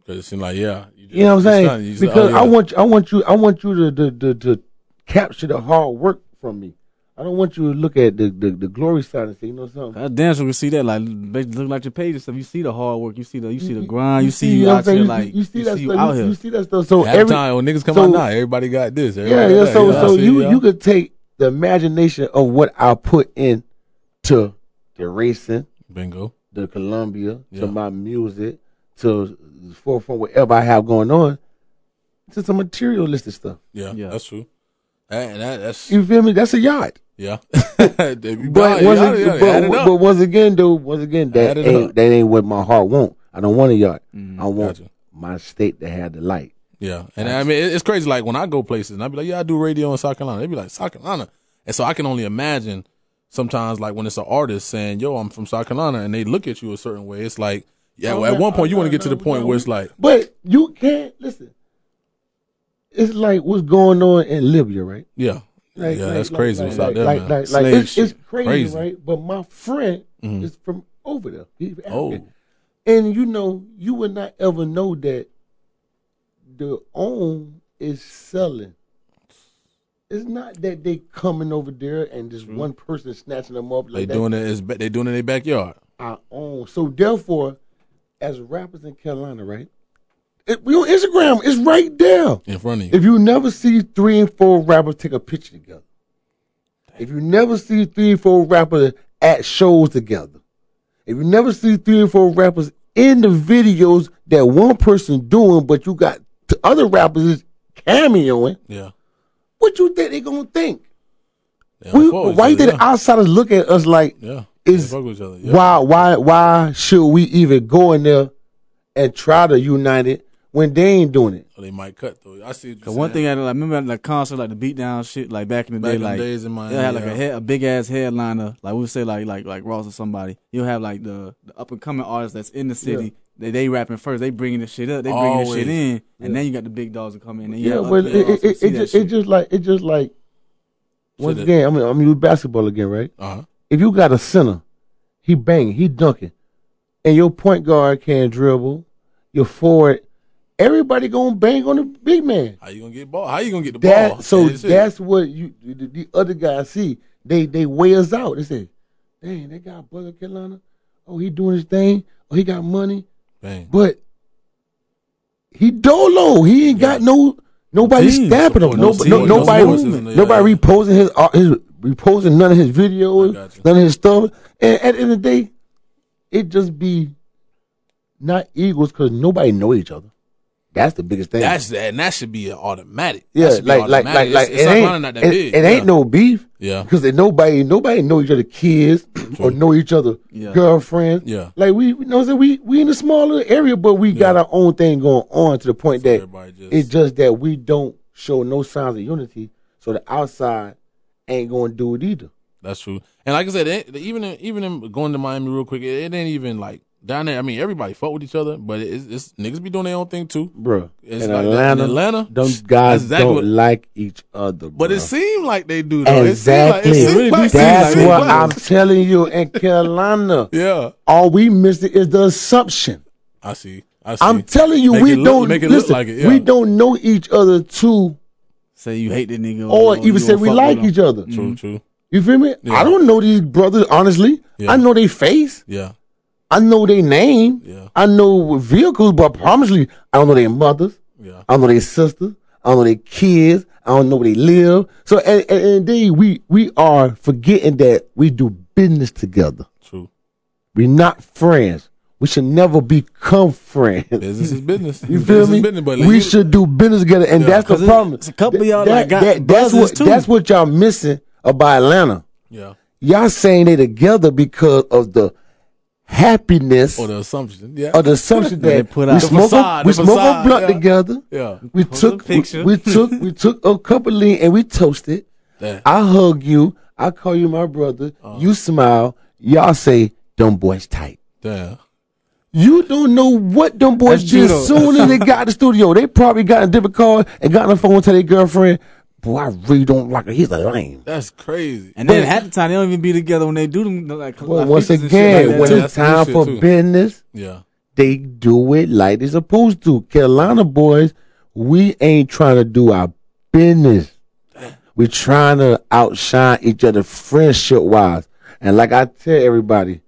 Because it seems like, yeah. You, just, you know what I'm saying? Because like, oh, yeah. I want, I want you I want you to, to, to, to capture the hard work from me. I I don't want you to look at the, the, the glory side and say, you know something. I damn sure can see that. Like, look like your page and stuff. You see the hard work. You see the you see the grind. You, you see, see you out there. Like, you see that stuff. You see that stuff. So half every time when niggas come so, out now, everybody got this. Everybody yeah, yeah. Got so, that, so, so you, you could take the imagination of what I put in to the racing, bingo, the Columbia, yeah. to my music, to forefront whatever I have going on, to some materialistic stuff. Yeah, yeah. That's true. That, that, that's, you feel me? That's a yacht. Yeah, but, once again, but, but once again, dude, once again, that ain't that ain't what my heart want. I don't want a yacht. Mm, I want gotcha. my state to have the light. Yeah, and gotcha. I mean, it's crazy. Like when I go places, and I be like, "Yeah, I do radio in South Carolina." They be like, "South Carolina," and so I can only imagine sometimes, like when it's an artist saying, "Yo, I'm from South Carolina," and they look at you a certain way. It's like, yeah. Well, at one point, you want to get to the point where it's like, but you can't listen. It's like what's going on in Libya, right? Yeah. Like, yeah, like, that's like, crazy. Like, like, there, like, like, like it's, it's crazy, crazy, right? But my friend mm-hmm. is from over there. He's African. Oh. And you know, you would not ever know that the own is selling. It's not that they coming over there and just mm-hmm. one person snatching them up. Like they doing it. Is they doing it in their backyard? Our own. So therefore, as rappers in Carolina, right? It, your Instagram is right there in front of you. If you never see three and four rappers take a picture together, if you never see three and four rappers at shows together, if you never see three and four rappers in the videos that one person doing, but you got the other rappers cameoing, yeah, what you think they gonna think? Yeah, we, why you think yeah. the outsiders look at us like, yeah, is yeah. why why why should we even go in there and try to unite it? When they ain't doing it, oh, they might cut though. I see what you're saying. One thing I like, remember at the concert, like the beatdown shit, like back in the back day, in like the days in Miami, they had like yeah. a, head, a big ass headliner, like we would say, like like like Ross or somebody. You'll have like the, the up and coming artists that's in the city. Yeah. They they rapping first. They bringing the shit up. They bringing Always. the shit in, and yeah. then you got the big dogs that come in. And yeah, but it it, it, it, just, it just like it just like once shit again. I mean, I mean, basketball again, right? Uh huh. If you got a center, he banging, he dunking, and your point guard can dribble, your forward. Everybody gonna bang on the big man. How you gonna get ball? How you gonna get the that, ball? So that's, that's what you the, the other guys see. They they weigh us out. They say, "Dang, they got brother Carolina. Oh, he doing his thing. Oh, he got money. Dang. But he dolo. He ain't yeah. got no nobody Jeez. stamping him. No, no, no, nobody nobody, nobody reposing his his reposing none of his videos, none of his stuff. And at the end of the day, it just be not equals because nobody know each other. That's the biggest thing. That's and that should be an automatic. Yeah, like, automatic. like like like it's, it's it ain't not that it, big. it yeah. ain't no beef. Yeah, because nobody nobody know each other kids or know each other yeah. girlfriends. Yeah, like we you know what I'm saying? we we in a smaller area, but we yeah. got our own thing going on to the point so that just, it's just that we don't show no signs of unity. So the outside ain't going to do it either. That's true. And like I said, it, even in, even in going to Miami real quick, it, it ain't even like. Down there, I mean, everybody fuck with each other, but it's, it's niggas be doing their own thing too, bro. It's in like Atlanta, in Atlanta, those guys exactly don't what, like each other, bro. But it seemed like they do. Though. Exactly, it like, it really like that's like what like. I'm telling you in Carolina. Yeah, all we missing is the assumption. I see. I see. I'm telling you, make we look, don't make it listen, look like it. Yeah. We don't know each other to say you hate that nigga, or, or even say we like each other. True, mm-hmm. true. You feel me? Yeah. I don't know these brothers honestly. Yeah. I know they face. Yeah. I know their name. Yeah. I know vehicles, but promisingly, I don't know their mothers. Yeah. I don't know their sisters. I don't know their kids. I don't know where they live. So, and, and, and then we, we are forgetting that we do business together. True. We're not friends. We should never become friends. Business is business. You feel business me? Business, but like we you, should do business together, and yeah, that's the problem. It's a couple of y'all that, that got that, that's what too. That's what y'all missing about Atlanta. Yeah. Y'all saying they together because of the happiness or the assumption, yeah, or the assumption that put out we smoke facade, a, we smoke a blunt yeah. together. Yeah, we Hold took we, we took we took a cup of lean and we toasted. Damn. I hug you. I call you my brother. Uh, you smile. Y'all say them boys tight. Damn. You don't know what them boys did. As soon as they got in the studio, they probably got in a different car and got on the phone to their girlfriend. Boy, I really don't like it. He's a lame. That's crazy. And but then half the time, they don't even be together when they do them. Like, well, once again, like when it's time for too. business, yeah, they do it like they're supposed to. Carolina boys, we ain't trying to do our business. We're trying to outshine each other friendship-wise. And like I tell everybody,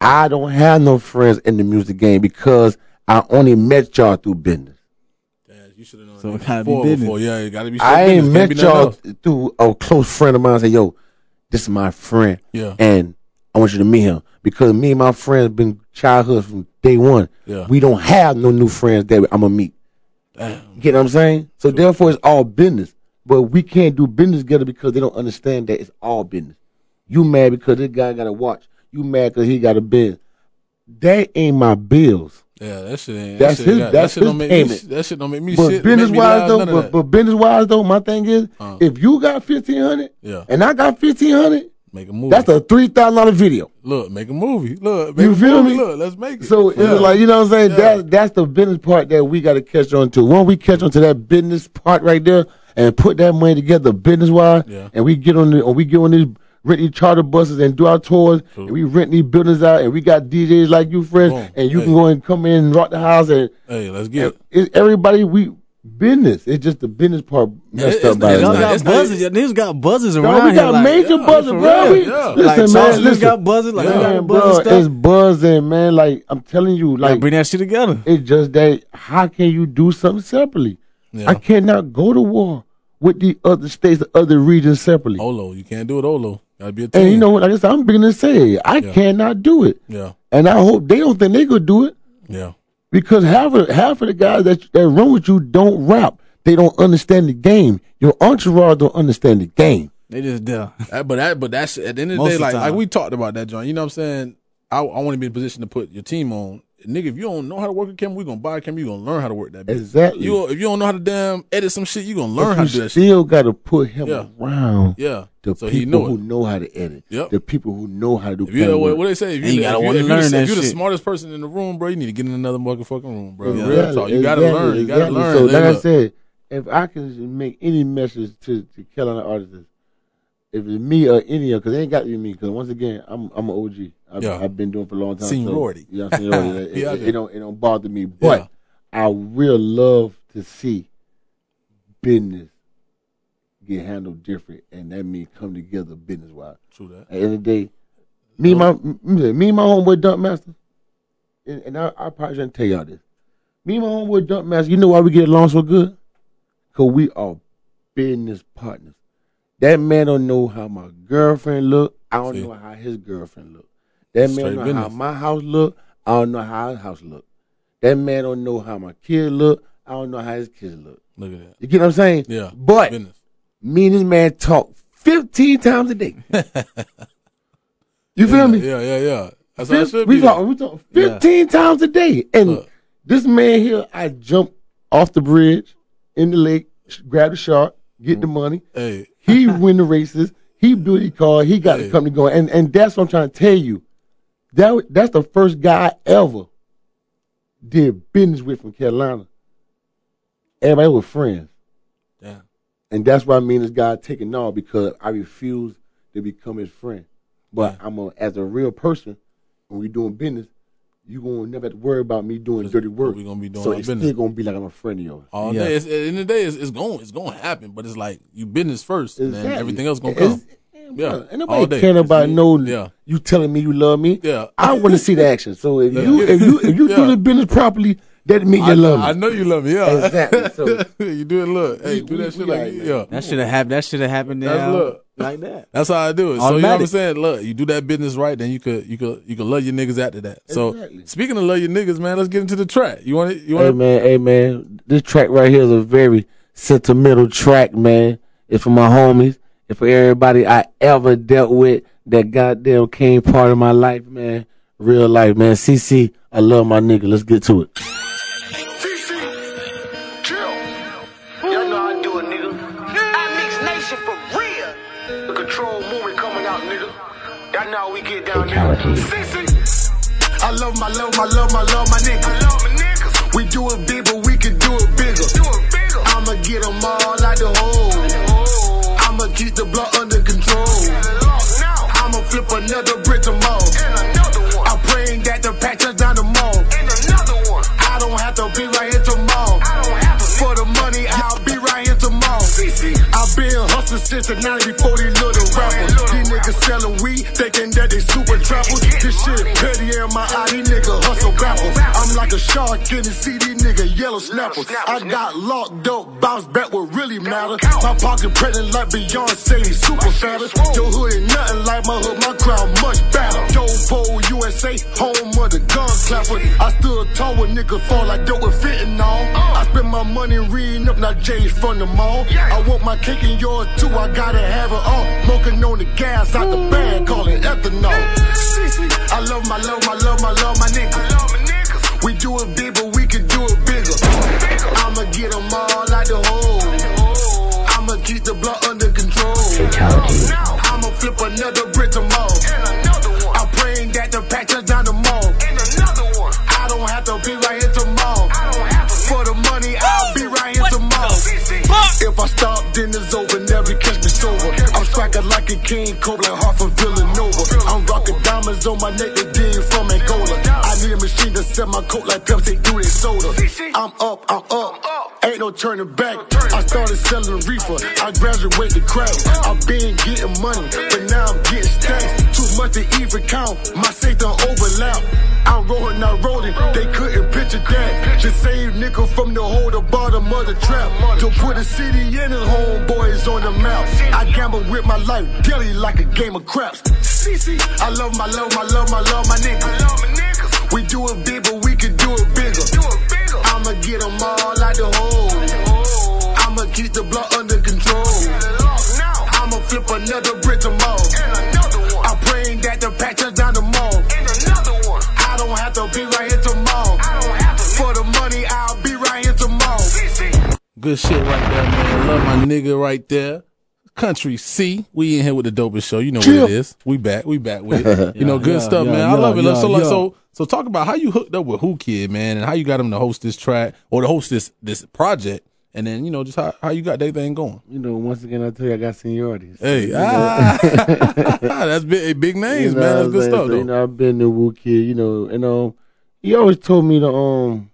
I don't have no friends in the music game because I only met y'all through business. Yeah, you should have known. So it gotta be business. Yeah, it gotta be. I ain't met y'all through a close friend of mine. Say, yo, this is my friend. Yeah. And I want you to meet him because me and my friends been childhood from day one. Yeah. We don't have no new friends that I'm gonna meet. Damn. You get what I'm saying? So sure. Therefore, it's all business. But we can't do business together because they don't understand that it's all business. You mad because this guy got a watch. You mad because he got a bill. That ain't my bills. Yeah, that shit ain't. That's his. That's his payment. That shit don't make me. But business wise though, but, but business wise though, my thing is, uh-huh. if you got fifteen hundred, yeah. and I got fifteen hundred, make a movie. That's a three thousand dollar video. Look, make a movie. Look, make you a feel movie. me? Look, let's make it. So yeah. it's like you know what I'm saying. Yeah. That's that's the business part that we got to catch on to. When we catch on to that business part right there and put that money together, business wise, yeah. and we get on the, or we get on these. Rent these charter buses and do our tours, True. and we rent these buildings out, and we got D Js like you, friends, Boom. and you hey. can go and come in and rock the house. And hey, let's get it. It's everybody, we business. It's just the business part messed yeah, up. By y'all got buzzes. Y'all niggas got buzzes around no, we got here, major like, buzzers, yeah, bro. We, yeah. Listen, like, man, listen. got buzzes. Like, yeah. man, bro, stuff. It's buzzing, man. Like I'm telling you, like yeah, bring that shit together. It's just that how can you do something separately? Yeah. I cannot go to war with the other states, the other regions separately. Olo, you can't do it, Olo. Be a and you know what? Like I said, I'm beginning to say I yeah. cannot do it. Yeah. And I hope they don't think they could do it. Yeah. Because half of half of the guys that that run with you don't rap. They don't understand the game. Your entourage don't understand the game. They just do. But that, but that's at the end of the Most day. Of like, like we talked about that, John. You know what I'm saying? I, I want to be in a position to put your team on. Nigga, if you don't know how to work a camera, we gonna buy a camera. You gonna learn how to work that. Bitch. Exactly. You, if you don't know how to damn edit some shit, you gonna learn but how to do that. Still shit. Still gotta put him yeah. around. Yeah. The so people who know how to edit. Yep. The people who know how to do. If you, what, what they say? If you, you gotta want to learn you, that. If you're the smartest person in the room, bro, you need to get in another motherfucking room, bro. Exactly. Real talk. You gotta exactly. learn. You exactly. gotta learn. So like I said, if I can make any message to to Carolina artists, if it's me or any of, because it ain't got to be me. Because once again, I'm I'm an O G. I've, yeah. I've been doing it for a long time. Seniority. So, you know what I'm saying? It, yeah, it, it, it, don't, it don't bother me. But yeah. I real love to see business get handled different, and that means come together business-wise. True that. At the end of the day, me and my, me and my homeboy Dump Master, and, and I, I probably shouldn't tell y'all this. Me and my homeboy Dump Master, you know why we get along so good? Because we are business partners. That man don't know how my girlfriend look. I don't See. know how his girlfriend look. That Straight man don't know business. how my house look. I don't know how his house look. That man don't know how my kid look. I don't know how his kids look. Look at that. You get what I'm saying? Yeah. But business. me and this man talk fifteen times a day. You feel yeah, me? Yeah, yeah, yeah. That's how it should be. We talk, we talk fifteen yeah. times a day. And Look. this man here, I jump off the bridge in the lake, grab the shark, get mm-hmm. the money. Hey. He win the races. He do the car. He got hey. the company going. And and that's what I'm trying to tell you. That that's the first guy I ever did business with from Carolina. Everybody was friends. Yeah. And that's why I mean this guy taking all because I refuse to become his friend. But yeah. I'm a, as a real person, when we doing business, you gonna never have to worry about me doing dirty work. We gonna be doing so it's business. Still gonna be like I'm a friend of yours. All yeah. day. It's, at the end of the day, it's, it's going it's gonna happen. But it's like you business first, exactly. and everything else gonna it's, come. And yeah, and nobody caring about no. Yeah. You telling me you love me. Yeah, I want to see the action. So if yeah. you if you if you yeah. do the business properly, that means you love me. I know you love me. Yeah, exactly. So you do it. Look, hey, we, do that we, shit we like yeah. That should have happened. That should have happened. Now. Look. Like that. That's how I do it. Automatic. So you know what I'm saying? Look, you do that business right, then you could you could you could love your niggas after that. Exactly. So speaking of love your niggas, man, let's get into the track. You want it? You want hey man, hey man, this track right here is a very sentimental track, man. It's for my homies. It's for everybody I ever dealt with that goddamn came part of my life, man. Real life, man. C C, I love my nigga. Let's get to it. I love my love, my love, my love, my niggas. I love my niggas. We do it big, but we can do it bigger. Do it bigger. I'ma get them all out the hole. I'ma keep the blood under control. I'ma flip another brick tomorrow. I'm praying that the pack turns down tomorrow. And another one. I don't have to be right here tomorrow. I don't have to. For the money, I'll be right here tomorrow. I've been hustling since around my eye, these niggas hustle grapple. I'm like a shark in the sea, these niggas yellow snapper. I got locked up, bounce back, what really matter. My pocket pregnant like Beyonce, super fatter. Your hood ain't nothing like my hood, my crowd much better. Joe Pole, U S A, home of the gun clapper. I stood tall when niggas fall like dope with fitting on. I spend my money reading up, now J's from the mall. I want my cake and yours too, I gotta have it all. Smoking on the gas out the bag, call it ethanol. I love my love, my love, my love, my niggas. We do it big, but we can do it bigger. I'ma get them all out the hole. I'ma keep the blood under control. I'ma flip another brick tomorrow. I'm praying that the pack turns down the mall. I don't have to be right here tomorrow. For the money, I'll be right here tomorrow. If I stop, then it's over, never catch me sober. I'm striking like a king cobra, like Hartford Villanova. I'm rocking diamonds on my neck, they dig from Angola. I need a machine to set my coat like Pepsi do their soda. I'm up, I'm up, ain't no turning back. I started selling reefer, I graduated crack. I've been getting money, but now I'm getting stacks. Too much to even count, my safe don't overlap. I'm rolling, not rolling, they couldn't picture that. Just save nigga from the hole, the bottom of the trap. To put a city in his homeboys on the map. I gamble with my life daily like a game of craps. I love my love, my love, my love, my niggas. We do it big, but we can do it bigger. I'ma get them all out the hole. I'ma keep the blood under control. I'ma flip another brick tomorrow. I'm praying that the pack turns down the mall. I don't have to be right here tomorrow. For the money, I'll be right here tomorrow. Good shit right there, man. Love my nigga right there. Country C, we in here with the dopest show. You know what it is. We back, we back with it. You know, good yeah, stuff, yeah, man. Yeah, I love it. Yeah, so, yeah. so, so talk about how you hooked up with Woo Kid, man, and how you got him to host this track or to host this this project, and then you know just how, how you got that thing going. You know, once again, I tell you, I got seniority. So, hey, ah, that's big, big names, you know, man. That's good like, stuff, so, though. You know, I've been to Woo Kid, you know, and um, he always told me to um,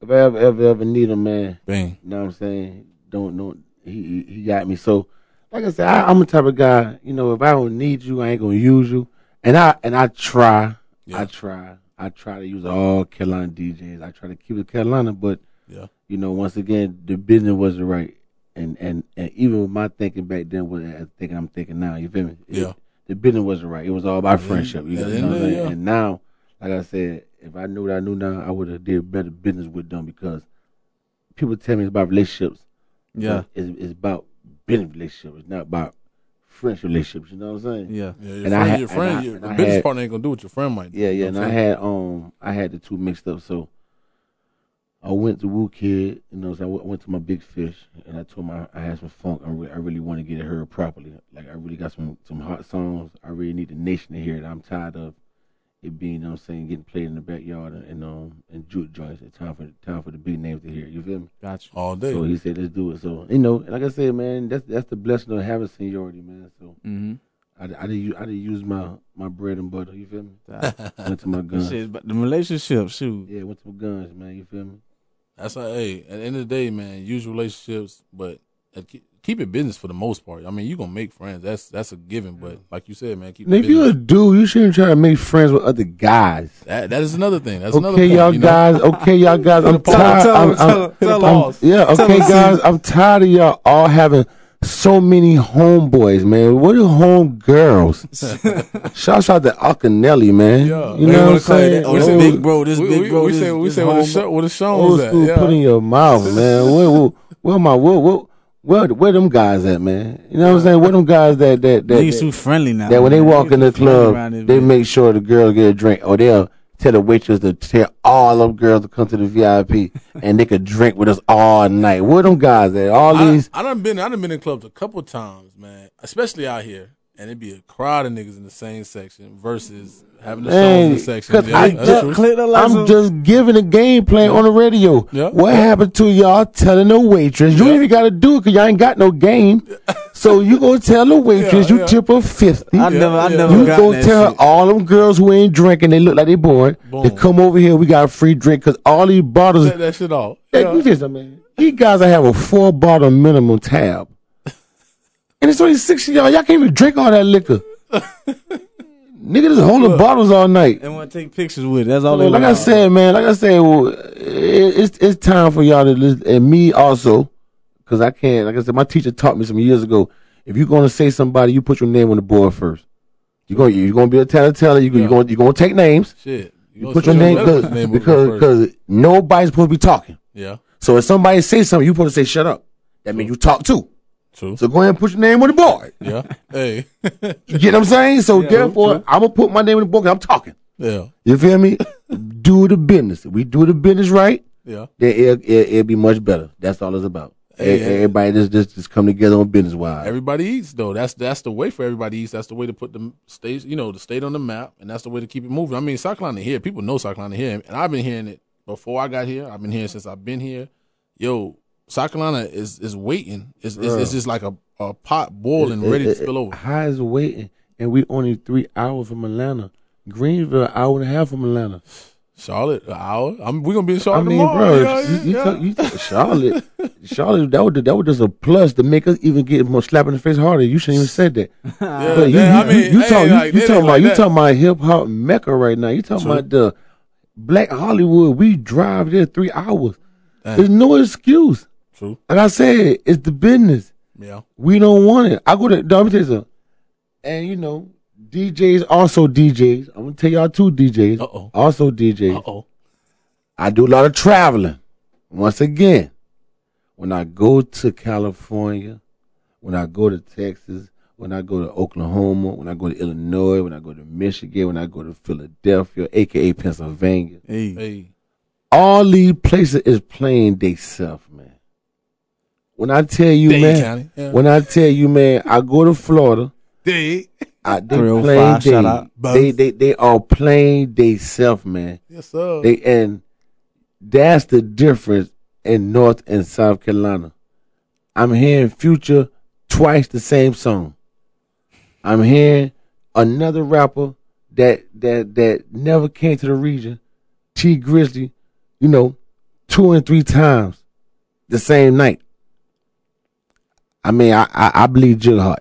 if I ever ever ever need a man, bang. You know what I'm saying? Don't don't he he got me so. Like I said, I, I'm the type of guy, you know, if I don't need you, I ain't going to use you. And I and I try, yeah. I try, I try to use all Carolina D Js. I try to keep it Carolina, but, yeah. you know, once again, the business wasn't right. And, and, and even with my thinking back then, what I think I'm thinking now, you feel me? It, yeah. The business wasn't right. It was all about friendship. You yeah, know, yeah, know what I'm saying? Yeah. And now, like I said, if I knew what I knew now, I would have did better business with them because people tell me it's about relationships. Yeah. It's, it's about business relationships, it's not about friendship relationships, you know what I'm saying? Yeah, yeah your and friend, I had, your friend, I, your the business had, partner ain't gonna do what your friend might do. Yeah, yeah, and I had um, I had the two mixed up, so I went to Woo Kid, you know, so I w- went to my big fish, and I told him I, I had some funk, I, re- I really want to get it heard properly, like I really got some some hot songs, I really need the nation to hear it, I'm tired of it being, you know what I'm saying, getting played in the backyard and, and um and juke joints. It's time for time for the big names to hear. You feel me? Gotcha. All day. So he said, let's do it. So you know, like I said, man, that's that's the blessing of having seniority, man. So mm-hmm. I I did I did use my, my bread and butter. You feel me? So I went to my guns. Shit, but the relationship, shoot. Yeah, went to my guns, man. You feel me? That's like, hey, at the end of the day, man, use relationships, but keep it business for the most part. I mean, you gonna make friends. That's that's a given. But like you said, man, keep. Now, it if business. You a dude, you shouldn't try to make friends with other guys. That that is another thing. That's okay, another point, y'all you know? guys. Okay, y'all guys. I'm tired. Tell I'm, tell I'm, tell I'm, I'm, yeah. Okay, tell guys. I'm tired of y'all all having so many homeboys, man. What are homegirls? Shout out to Alcanelli, man. Yeah. You know man, what I'm saying? Oh, this oh, big bro. This we, big bro. We, we, this, we this say we say what a show is at. Yeah. Put in your mouth, man. Where where where my where where Where, where them guys at, man? You know what I'm saying? Where them guys that that that they too friendly now. That when they walk in the club, they make sure the girl get a drink, or they'll tell the waitress to tell all them girls to come to the V I P and they could drink with us all night. Where them guys at? All these. I, I done been I done been in clubs a couple times, man. Especially out here, and it'd be a crowd of niggas in the same section versus having the shows in the section. Yeah, I just, the I'm just giving a game plan yeah. on the radio. Yeah. What happened to y'all telling the waitress? You yeah. ain't even got to do it because y'all ain't got no game. So you go tell the waitress yeah, you yeah. tip her fifty. I yeah, never, I yeah. never you got go that tell shit. All them girls who ain't drinking, they look like they bored. Boom. They come over here, we got a free drink because all these bottles. Set that shit off. Hey, yeah. This, man. These guys that have a four bottle minimum tab. And it's only six of y'all. Y'all can't even drink all that liquor. Nigga just holding Look, bottles all night. And want to take pictures with it. That's all they want. Like I said, man, like I said, well, it, it's it's time for y'all to listen. And me also, because I can't, like I said, my teacher taught me some years ago, if you're going to say somebody, you put your name on the board first. You're going you're gonna be a teller-teller. You're yeah. going you gonna take names. Shit. You, you put your name, cause, name because cause nobody's supposed to be talking. Yeah. So if somebody says something, you're supposed to say, shut up. That means you talk too. True. So go ahead and put your name on the board. Yeah. Hey. You get what I'm saying? So yeah, therefore, true. I'm going to put my name on the board because I'm talking. Yeah. You feel me? Do the business. If we do the business right, yeah, then it'll, it'll, it'll be much better. That's all it's about. Hey, hey, everybody just, just just come together on business wise. Everybody eats though. That's that's the way for everybody eats. That's the way to put the state, you know, the state on the map, and that's the way to keep it moving. I mean, South Carolina here. People know South Carolina here, and I've been hearing it before I got here. I've been hearing since I've been here. Yo, South Carolina is is waiting. It's it's, it's just like a, a pot boiling, it, ready it, to spill over. High is waiting, and we only three hours from Atlanta. Greenville, an hour and a half from Atlanta. Charlotte, an hour. I'm, we're gonna be in Charlotte I mean, tomorrow. Bro, yeah, you, you yeah. Talk, you talk, Charlotte, Charlotte. That was that was just a plus to make us even get more slap in the face harder. You shouldn't even said that. Yeah, but you, man, you, I mean, you, you, talk, like, you, you talking about like you talking about hip hop mecca right now. You talking True. About the Black Hollywood. We drive there three hours. Dang. There's no excuse. True. Like I said, it's the business. Yeah. We don't want it. I go to no, let me tell you something. And you know. D Js, also D Js. I'm going to tell y'all two D Js. Uh-oh. Also D Js. Uh-oh. I do a lot of traveling. Once again, when I go to California, when I go to Texas, when I go to Oklahoma, when I go to Illinois, when I go to Michigan, when I go to Philadelphia, a k a. Pennsylvania. Hey. Hey. All these places is playing theyself, man. When I tell you, Dade man, yeah. when I tell you, man, I go to Florida. They I, they playing they, they they they are playing they self, man. Yes, sir. They and that's the difference in North and South Carolina. I'm hearing Future twice the same song. I'm hearing another rapper that that that never came to the region, T Grizzly, you know, two and three times the same night. I mean, I I, I believe Jill Hart.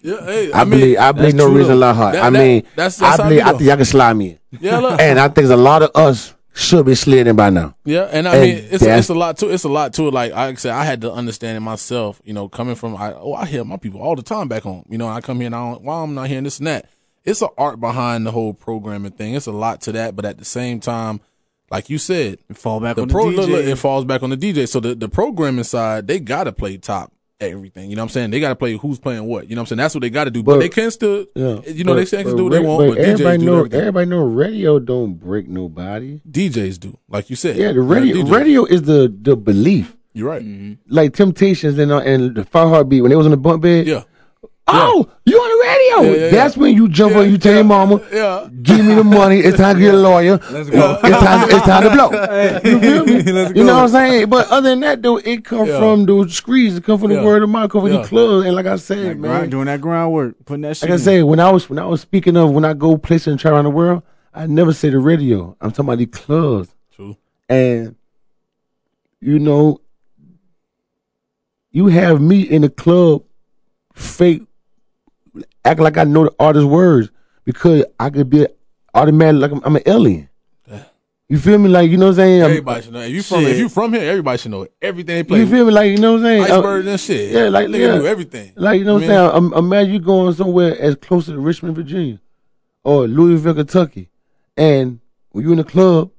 Yeah, hey, I, I mean, believe I believe no reason to lie hard. That, I that, mean, that's, that's I believe I think y'all can slide me in. Yeah, look. And I think a lot of us should be slid in by now. Yeah, and I and mean, it's it's a lot too. It's a lot too. Like I said, I had to understand it myself. You know, coming from I oh I hear my people all the time back home. You know, I come here and I don't, why I'm not hearing this and that. It's an art behind the whole programming thing. It's a lot to that, but at the same time, like you said, it fall back the on pro, the D J. Look, look, it falls back on the D J. So the the programming side, they gotta play top. Everything, you know what I'm saying? They got to play who's playing what, you know what I'm saying? That's what they got to do, but, but they can still, yeah, you know, but, they can still do what they want, but, but everybody D Js know, do everything. Everybody know radio don't break nobody. D Js do, like you said. Yeah, the radio yeah, radio is the, the belief. You're right. Mm-hmm. Like Temptations and, uh, and the Five Heartbeat, when they was on the bunk bed. Yeah. Oh, yeah. You on the radio. Yeah, yeah, that's yeah. when you jump yeah, on, you tell yeah, your mama, yeah. give me the money, it's time to get a lawyer. Let's go. It's time to, it's time to blow. You feel me? Let's you go. Know what I'm saying? But other than that, though, it come yeah. from the streets. It come from yeah. the word of mouth, come from yeah. the club. And like I said, like, man. Grind, doing that groundwork, putting that shit Like in. I said, when I was when I was speaking of when I go places and travel around the world, I never say the radio. I'm talking about these clubs. True. And, you know, you have me in the club fake act like I know the artist's words because I could be automatic like I'm, I'm an alien. You feel me? Like, you know what I'm saying? I'm, everybody should know. If you, from, if you from here, everybody should know everything they play. You feel me? Like, you know what I'm saying? Iceberg uh, and shit. Yeah, like, yeah. do everything. Like, you know what I'm saying? I'm, imagine you going somewhere as close to Richmond, Virginia or Louisville, Kentucky. And when you in the club,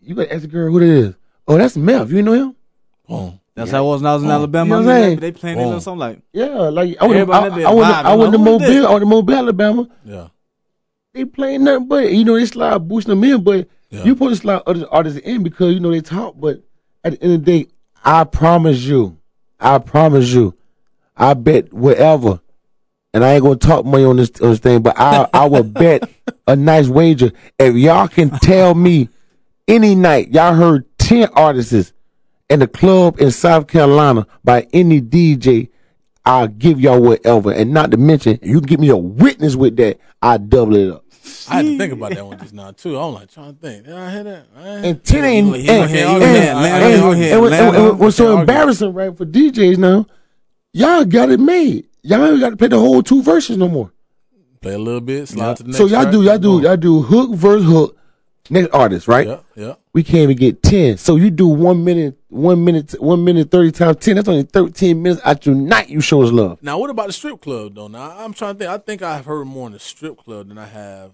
you got to ask the girl who that is. Oh, that's Meth. You know him? Oh. That's yeah. how it was when I was in oh, Alabama. You know I mean, they playing oh. something like yeah, like I went, I, I, I went, I went to Mobile, I went to Mobile, Alabama. Yeah, they playing nothing but you know they slide boosting them in, but yeah. you supposed to slide other artists in because you know they talk. But at the end of the day, I promise you, I promise you, I bet whatever, and I ain't gonna talk money on this, on this thing, but I I will bet a nice wager if y'all can tell me any night y'all heard ten artists. In the club in South Carolina by any D J, I'll give y'all whatever. And not to mention, you can give me a witness with that, I double it up. I had to think about that one just now, too. I'm like trying to think. Did I hear that? And ten ain't. And what's so embarrassing, right, for D Js now, y'all got it made. Y'all ain't got to play the whole two verses no more. play a little bit, slide yeah. to the next. So y'all track, do y'all do y'all do hook versus hook, next artist, right? Yeah, yeah. We can't even get ten. So you do one minute, one minute, one minute thirty times ten. That's only thirteen minutes out your night. You show us love. Now what about the strip club though? Now I'm trying to think. I think I've heard more in the strip club than I have.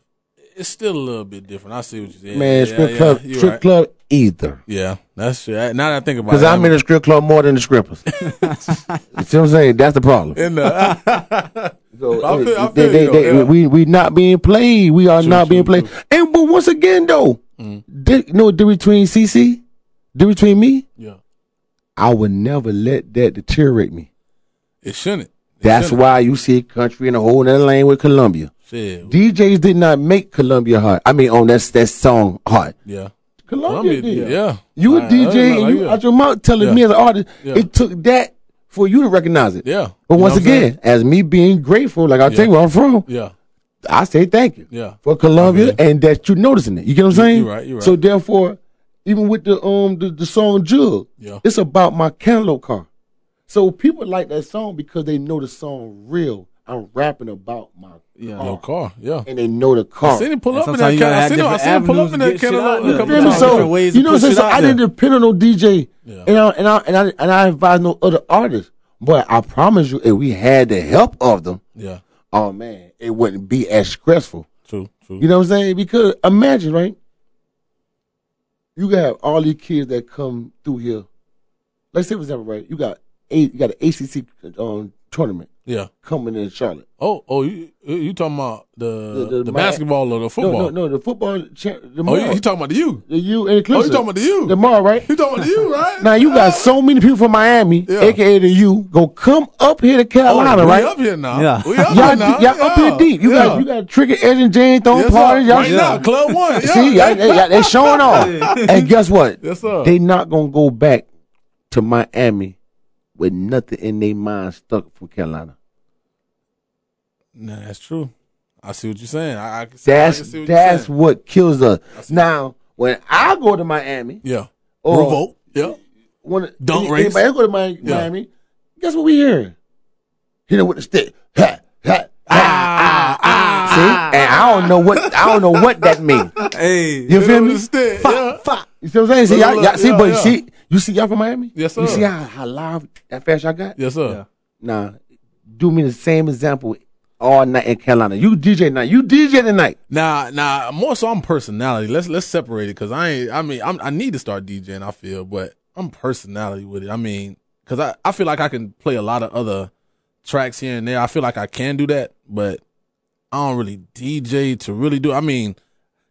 It's still a little bit different. I see what you're saying. Man, yeah, strip yeah, club, yeah, strip right. club either. Yeah, that's true. Now that I think about it. Because I'm in the strip club more than the strippers. You see what I'm saying? That's the problem. In the, so, I feel, I feel they, they, you they, know, we, we not being played. We are true, not true, being played. True. And but once again, though, mm. did, you know what the difference between C C? The difference between me? Yeah. I would never let that deteriorate me. It shouldn't. It that's shouldn't. Why you see country in a whole other lane with Columbia. Shit. D Js did not make Columbia hard. I mean, on that that song hard. Yeah, Columbia did. Yeah, you a D J and like you it. Out your mouth telling yeah. me as an artist. Yeah. It took that for you to recognize it. Yeah, but you once again, as me being grateful, like I yeah. tell you where I'm from. Yeah, I say thank you. Yeah, for Columbia okay. and that you noticing it. You get what I'm saying? You're right. You're right. So therefore, even with the um the, the song Jug, yeah. it's about my Cantaloupe car. So people like that song because they know the song real. I'm rapping about my yeah. car. Your car, yeah. And they know the car. I seen him pull up in that Cantaloupe. I seen him pull up in that Cantaloupe. So, you know what I'm saying? So I didn't depend on no D J. Yeah. And, I, and, I, and, I, and I advise no other artists. But I promise you, if we had the help of them, yeah. oh, man, it wouldn't be as stressful. True, true. You know what I'm saying? Because imagine, right? You got all these kids that come through here. Let's say, for example, right? You got eight, you got an A C C um, tournament. Yeah, coming in Charlotte. Oh, oh, you you talking about the the, the, the basketball or the football? No, no, no the football. Cha- the oh, you, you talking about the U? The U and Clemson. Oh, you talking about the U? The mall, right? You talking about the U, right? Now you got so many people from Miami, yeah. aka the U, go come up here to Carolina, oh, we right? Up here now, yeah. We up y'all, here now. Y'all yeah. up here deep. You yeah. got you got Trigger, Edge, and Jane throwing yes, parties. Y'all right yeah. now, Club One. See, y'all, they, y'all, they showing off. And guess what? Yes, sir. They not gonna go back to Miami with nothing in their mind stuck from Carolina. No, that's true. I see what you're saying. I, I can see, that's I can see what that's you're what kills us. Now, when I go to Miami, yeah, or revolt, yeah, when don't race. Anybody go to Miami, yeah. Miami, guess what we hearing? Hit it with the stick, ha, ha, ah, ah, ah, ah. See, and I don't know what I don't know what that means. Hey, you feel me? Stick, fuck, yeah. fuck. You see what I'm saying? See, y'all, y'all, see, yeah, but yeah. see, you see, y'all from Miami? Yes, sir. You see how, how live that fast y'all got? Yes, sir. Yeah. Now, do me the same example. All night in Carolina. You D J night. You D J tonight. Nah, nah. More so, I'm personality. Let's let's separate it because I ain't. I mean, I'm, I need to start DJing. I feel, but I'm personality with it. I mean, because I, I feel like I can play a lot of other tracks here and there. I feel like I can do that, but I don't really D J to really do. I mean,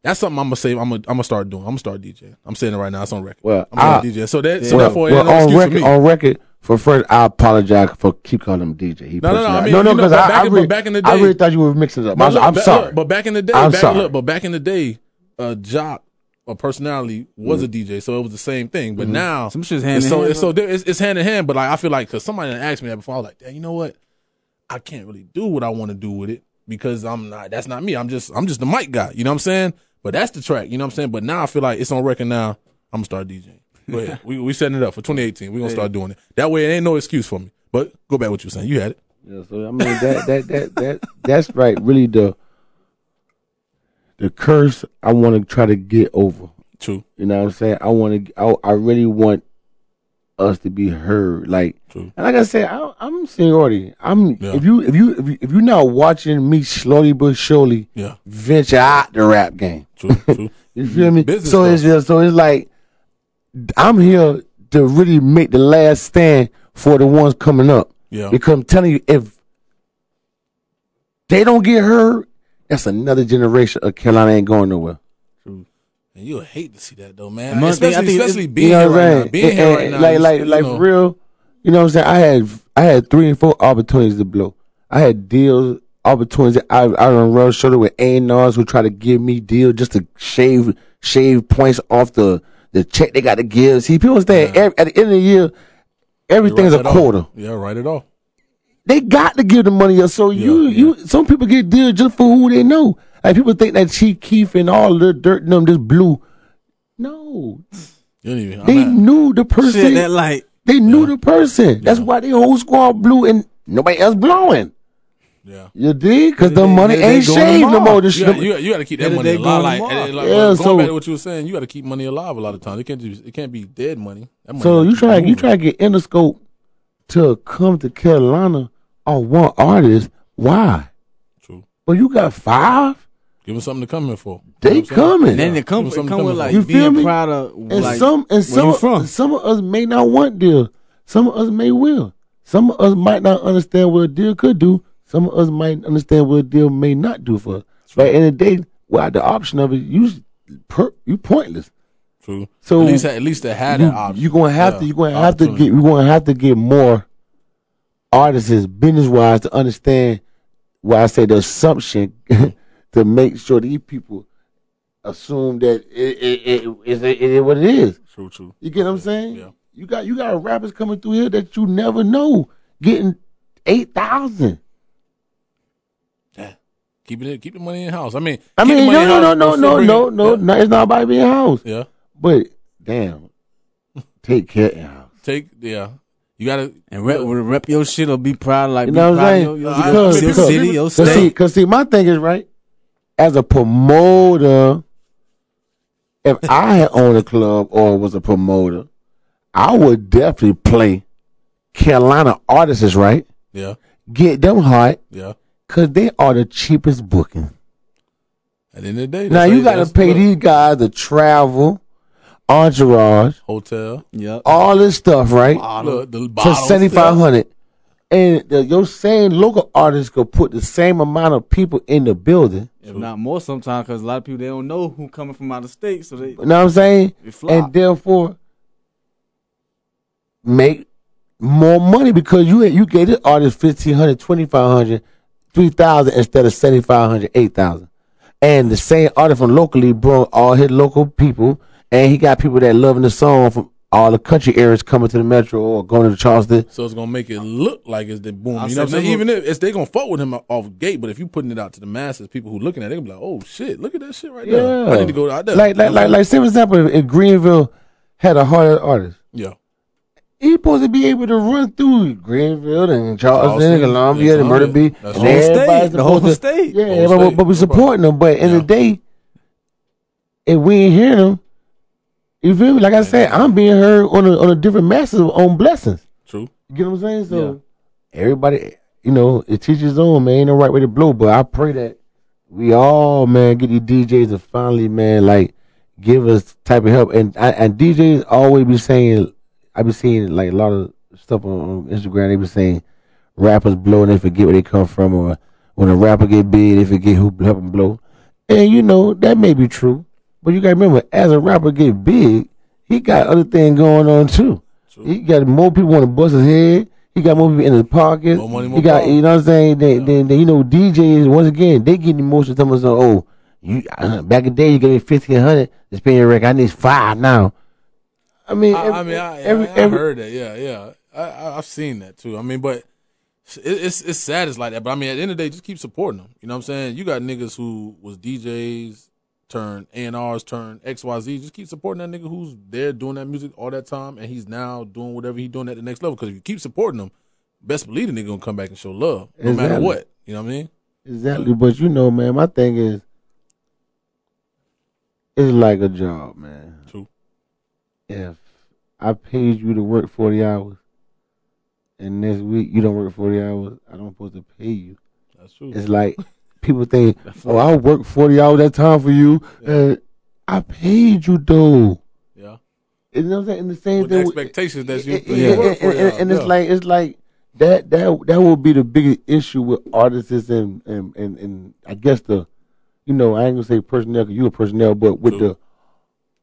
that's something I'm gonna say. I'm gonna I'm gonna start doing. I'm gonna start DJing. I'm saying it right now. It's on record. Well, I'm I, D J. So that yeah. so well, therefore, well, on record. For me. On record. For first, I apologize for keep calling him D J. He no, no, no, I mean, no, no, because you know, I, I, really, I really thought you were mixing it up. Look, I'm ba- sorry. Look, but back in the day, I'm back, sorry. Look, but back in the day, a jock or personality was mm-hmm. a D J, so it was the same thing. But mm-hmm. now, some shit's hand in hand. So it's, it's hand in hand, but like I feel like, because somebody asked me that before, I was like, damn, you know what? I can't really do what I want to do with it because I'm not, that's not me. I'm just, I'm just the mic guy. You know what I'm saying? But that's the track. You know what I'm saying? But now I feel like it's on record now. I'm going to start DJing. Go ahead. We we setting it up for twenty eighteen. We're gonna yeah. start doing it. That way it ain't no excuse for me. But go back what you were saying. You had it. Yeah, so I mean that that that that that's right, really the the curse I wanna try to get over. True. You know what I'm saying? I wanna I, I really want us to be heard. Like True. And like I said, I I'm seniority. I'm yeah. if you if you if you if you're not watching me slowly but surely yeah. venture out the rap game. True, true. You feel yeah. me? Business so stuff. It's just so it's like I'm here to really make the last stand for the ones coming up. Yeah. Because I'm telling you, if they don't get heard, that's another generation of Carolina ain't going nowhere. True. And you'll hate to see that though, man. Especially, I think, especially being you know here right now. Being and, here right and, now. Like, like, like know. For real, you know what I'm saying? I had I had three and four opportunities to blow. I had deals, opportunities. I I done run shoulder with A and R's who try to give me deals just to shave shave points off the The check they got to give. See, people saying yeah. every, at the end of the year, everything's a quarter. All. Yeah, write it off. They got to give the money up. So yeah, you, yeah. you, some people get deals just for who they know. Like people think that Chief Keef and all the dirt and them just blew. No, you don't even, they not, knew the person. Shit, that light. They knew yeah. the person. That's yeah. why they whole squad blew and nobody else blowing. Yeah. You dig? Because the money they, they ain't shaved no more. This you, gotta, you, you got to keep that they, money they alive. Like, like, like, yeah, going so, back to what you were saying, you got to keep money alive a lot of times. It can't just, it can't be dead money. That money so you try you try to get Interscope to come to Carolina on one artist. Why? True. But you got five? Give them something to come here for. They you know coming. And then they come, come, come with like you being me? Proud of and like, some and some from. Some of us may not want deal. Some of us may will. Some of us might not understand what a deal could do. Some of us might understand what a deal may not do for us. But at the end of the day, without the option of it, you per, you pointless. True. So at least at least they had an option. You're gonna have yeah, to you gonna have to get you gonna have to get more artists business wise to understand why I say the assumption. To make sure these people assume that it it it is it, it, it what it is. True, true. You get what I'm saying? Yeah. You got you got rappers coming through here that you never know getting eight thousand. Yeah, keep it keep the money in house. I mean, I mean, no, no, no, no, no, no, no, no. It's not about being house. Yeah, but damn, take care in house. Take yeah. You gotta and rep, rep your shit or be proud like you know what I'm saying. Your, your, because, your because, city, your state. Cause see, cause see, my thing is right. As a promoter, if I had owned a club or was a promoter, I would definitely play Carolina artists, right? Yeah. Get them hot. Yeah. Because they are the cheapest booking. At the end of the day. Now, you got to pay these guys to travel, entourage. Hotel. Yeah. All this stuff, right? Bottle, the bottles, for seventy-five hundred dollars. And the, your same local artists could put the same amount of people in the building. If not more sometimes, because a lot of people, they don't know who coming from out of state. So they, you know what I'm saying? And therefore, make more money because you you gave this artist fifteen hundred dollars, twenty-five hundred dollars, three thousand dollars instead of seventy-five hundred dollars, eight thousand dollars. And the same artist from locally brought all his local people, and he got people that loving the song from all the country areas coming to the Metro or going to the Charleston. So it's going to make it look like it's the boom. You know what I'm saying? Even if it's, they're going to fuck with him off gate, but if you're putting it out to the masses, people who looking at it, they're going to be like, oh, shit, look at that shit right yeah. there. I need to go out there. Like, like, like, like, say for example, if Greenville had a hard artist. Yeah. He supposed to be able to run through Greenville and Charleston and Columbia and Murder Beach. The whole state. The whole state. Yeah, but, but we're supporting them. But in the day, if we ain't hearing them, you feel me? Like I said, I'm being heard on a, on a different massive on blessings. True. You get what I'm saying? So yeah. Everybody, you know, it teaches on, man. Ain't no right way to blow, but I pray that we all, man, get these D Js to finally, man, like, give us type of help. And I, and D Js always be saying, I be seeing, like, a lot of stuff on, on Instagram. They be saying rappers blow and they forget where they come from. Or when a rapper get big, they forget who helped them blow. And, you know, that may be true. But you got to remember, as a rapper get big, he got other things going on, too. True. He got more people want to bust his head. He got more people in his pocket. More money, more he got, power. You know what I'm saying? They, yeah. they, they, you know, D Js, once again, they get emotional. Some of us are, oh, you, uh, back in the day, you gave me fifteen hundred dollars to spend your record. I need five now. I mean, I, every, I, mean, I, every, I, I every, heard that. Yeah, yeah. I, I, I've seen that, too. I mean, but it, it's it's sad it's like that. But, I mean, at the end of the day, just keep supporting them. You know what I'm saying? You got niggas who was D Js. Turn A and R's, turn X Y Z. Just keep supporting that nigga who's there doing that music all that time, and he's now doing whatever he's doing at the next level. Because if you keep supporting him, best believe the nigga gonna come back and show love, no exactly. matter what. You know what I mean? Exactly. But you know, man, my thing is, it's like a job, man. True. If I paid you to work forty hours, and next week you don't work forty hours, I don't supposed to pay you. That's true. It's like. People think, oh, I worked forty hours that time for you, yeah. and I paid you though. Yeah, you know what I'm saying. And the same with thing, the expectations that you, yeah. yeah. and, and, and, and yeah. it's like it's like that that that will be the biggest issue with artists and and, and, and I guess the, you know, I ain't gonna say personnel because you a personnel, but with true. the,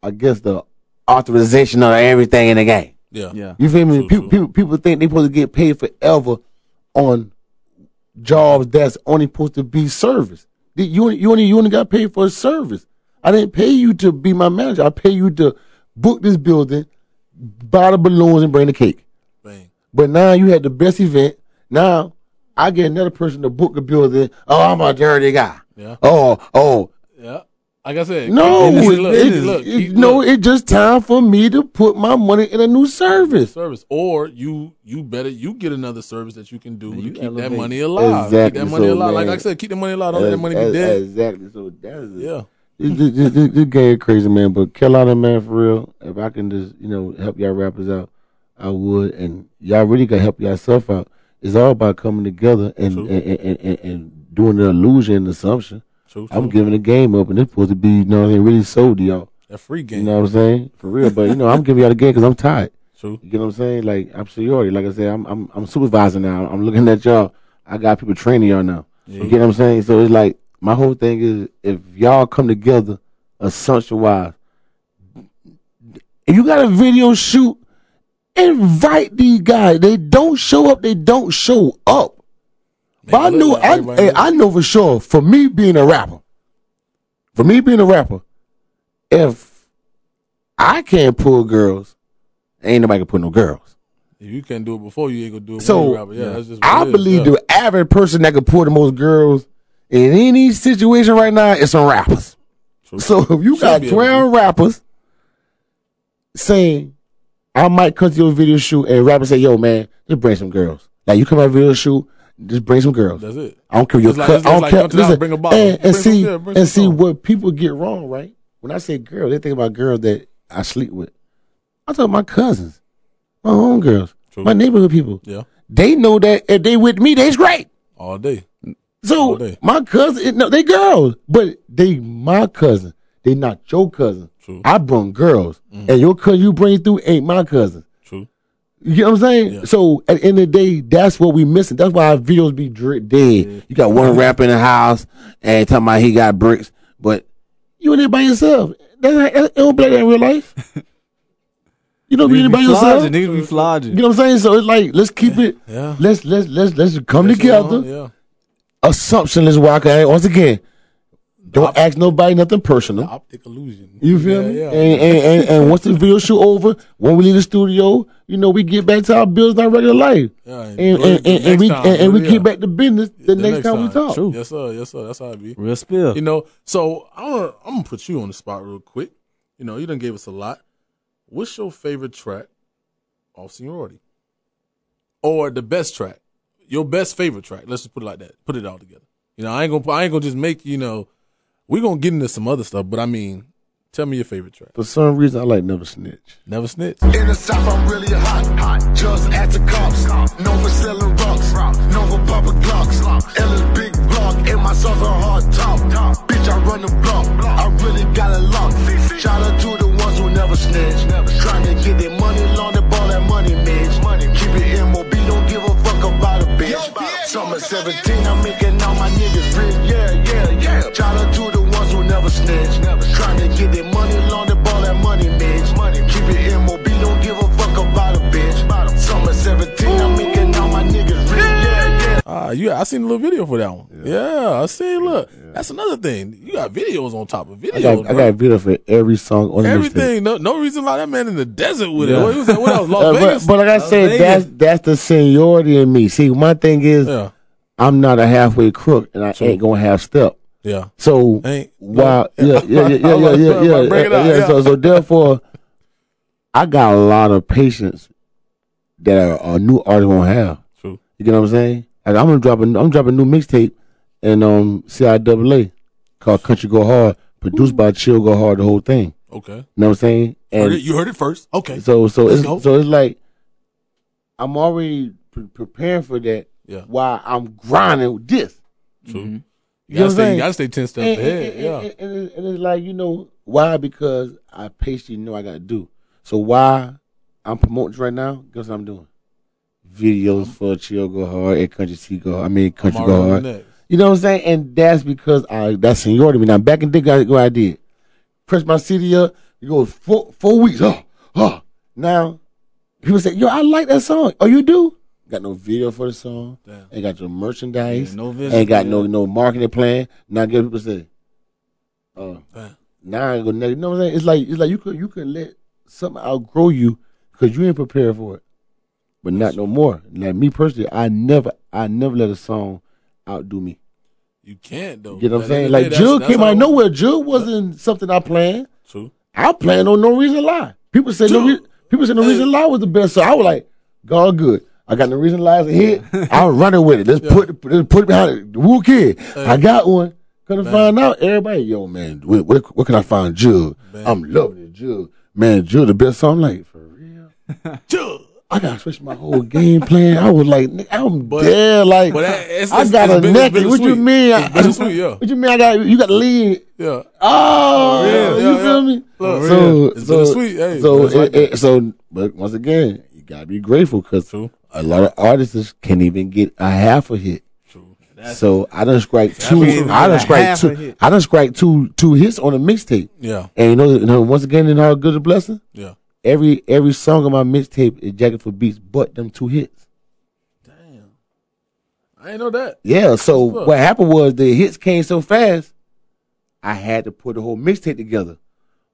I guess the authorization of everything in the game. Yeah, yeah. You feel me? True, people, true. people people think they supposed to get paid forever on. Jobs that's only supposed to be service. You you only you only got paid for a service. I didn't pay you to be my manager. I pay you to book this building, buy the balloons, and bring the cake. Bang. But now you had the best event. Now I get another person to book the building. Oh, I'm a dirty guy. Yeah. Oh oh. Yeah. Like I said, no, it, look, it, look, it, keep, no, look. It's just time for me to put my money in a new service. Service, or you, you better you get another service that you can do. You, you keep elevate. that money alive. Exactly. Keep that money so, alive. Man. Like I said, keep the money alive. Don't let that money be dead. Exactly. So that's yeah. This, this, this, this game crazy, man. But Carolina, man, for real. If I can just you know help y'all rappers out, I would. And y'all really gotta help yourself out. It's all about coming together and and, and, and and doing the illusion and assumption. True, true. I'm giving the game up, and it's supposed to be, you know what I mean, really sold to y'all. That free game. You know what I'm saying? For real. But, you know, I'm giving y'all the game because I'm tired. True. You know what I'm saying? Like, I'm seniority. Like I said, I'm I'm, I'm supervising now. I'm looking at y'all. I got people training y'all now. Yeah. You get what I'm saying? So it's like, my whole thing is, if y'all come together, assumption-wise, if you got a video shoot, invite these guys. They don't show up, they don't show up. But I knew, I, I know for sure, for me being a rapper, for me being a rapper, if I can't pull girls, ain't nobody can pull no girls. If you can't do it before, you ain't gonna do it so, when you're a rapper. Yeah, that's just what I it is. believe yeah. the average person that can pull the most girls in any situation right now is some rappers. True. So if you Should got twelve rappers saying, I might come to your video shoot, and rappers say, yo, man, just bring some girls. Like, you come out video shoot, just bring some girls. That's it. I don't care your like, cut. I don't like, care. Listen, bring a bottle. And, and bring see, some, yeah, bring and some see some. What people get wrong, right? When I say girl, they think about girls that I sleep with. I talk about my cousins, my home girls, True. my neighborhood people. Yeah, they know that if they with me, they's great all day. So all day. my cousin, no, they girls, but they my cousin. They not your cousin. True. I bring girls, mm-hmm. and your cousin you bring through ain't my cousin. You know what I'm saying? Yeah. So at the end of the day, that's what we missing. That's why our videos be drip dead. Yeah. You got one rapper in the house and talking about he got bricks, but you in there by yourself. That, that, it don't be like that in real life. You don't be in there by yourself. Niggas be flogging. You know what I'm saying? So it's like let's keep yeah. it. Yeah. Let's let's let's let's come let's together. Yeah. Assumption is why. Once again, don't Op- ask nobody nothing personal. The optic illusion. You feel yeah, me? Yeah. And, and, and, and once the video shoot over, when we leave the studio, you know, we get back to our bills, our regular life. Yeah, and, and, and, and, and we time, and, and we yeah. get back to business the, the next, next time, time we talk. True. Yes, sir. Yes, sir. That's how it be. Real spill. You know, so I'm gonna, I'm gonna put you on the spot real quick. You know, you done gave us a lot. What's your favorite track off Seniority? Or the best track? Your best favorite track. Let's just put it like that. Put it all together. You know, I ain't gonna I ain't gonna just make, you know, we're going to get into some other stuff, but I mean, tell me your favorite track. For some reason, I like Never Snitch. Never Snitch. In the South, I'm really hot, hot. Just at the cops. No for selling rocks. No for Papa Glocks. Ellis Big Block. And myself a hard top. Bitch, I run the block. I really got a lock. Shout out to the ones who never snitch. Trying to get their money, launder, ball that money, bitch. Keep it M O B, don't give a fuck about a bitch. Summer seventeen, I'm making all my niggas rich. Yeah, yeah, yeah. Shout out to the ones who never snitch. Trying to get their money, launder, ball that money, bitch. Money. Keep it M O B, don't give a fuck about a bitch. Summer seventeen, I'm making all my niggas rich. Yeah, yeah. Ah, uh, yeah, I seen a little video for that one. Yeah, yeah I see. Look, yeah. That's another thing. You got videos on top of videos. I got, I got a video for every song on everything. No, no reason why that man in the desert with yeah. it. What was that? What else? Las uh, Vegas. But, but like I said, that's that's the seniority in me. See, my thing is, yeah. I'm not a halfway crook, and I True. ain't gonna half step. Yeah. So while yeah yeah yeah yeah yeah yeah, yeah, yeah, yeah. So so therefore, I got a lot of patience that a, a new artist won't have. True. You get what I'm saying? Like I'm gonna drop a I'm dropping a new mixtape and um C I A A called Country Go Hard, produced Ooh. by Chill Go Hard. The whole thing. Okay. You know what I'm saying? And heard it, you heard it first. Okay. So so Let's it's go. so it's like I'm already pre- preparing for that. Yeah. While I'm grinding with this. True. Mm-hmm. You, you gotta, stay, you gotta stay ten steps and, ahead. And, yeah. and, and, and it's like, you know, why? Because I patiently know I gotta do. So why I'm promoting right now, guess what I'm doing? Videos for Chill Go Hard and Country C Go Hard. I mean Country Go Hard. You know what I'm saying? And that's because I that's seniority. Now back in the day, what I did. Press my C D up, you go four four weeks. Oh, oh. Now people say, yo, I like that song. Oh, you do? Got no video for the song. Damn. Ain't got your merchandise. Yeah, no vision, ain't got yeah. no no marketing plan. Now get people say, "Oh, uh, now I go next." You know what I'm saying? It's like it's like you could you could let something outgrow you because you ain't prepared for it. But not That's no true. more. Like me personally, I never I never let a song outdo me. You can't though. You know what I'm saying? Like Jude came out of nowhere. Jude wasn't something I planned. True. I planned on No Reason to Lie. People say no. Re- people say No Reason to Lie was the best. So I was like, God, good. I got No Reason to Lie as a hit. I'll run it with it. Let's yeah. put let's put it behind it. The Woo Kid. Hey. I got one. Couldn't man. find out. Everybody, yo man, where, where, where can I find Jude? Man. I'm loving it, Jude. Man, Jude the best. So I'm like, for real, Jude. I gotta switch my whole game plan. I was like, I'm but, there. Like, but that, it's, I got it's, it's a necklace. What you mean? I, I, sweet, yeah. What you mean? I got you got the lead. Yeah. Oh, yeah. yeah you yeah, feel yeah. me? Look, so, it's so, sweet. Hey, so, it, it, so, but once again, you gotta be grateful because a lot of artists can't even get a half a hit. True. That's so I done strike two. I done strike two. I done strike two two hits on a mixtape. Yeah. And you know, you know, once again, in all good a blessing. Yeah. Every every song on my mixtape is jacket for beats, but them two hits. Damn, I ain't know that. Yeah, so what happened was the hits came so fast, I had to put the whole mixtape together,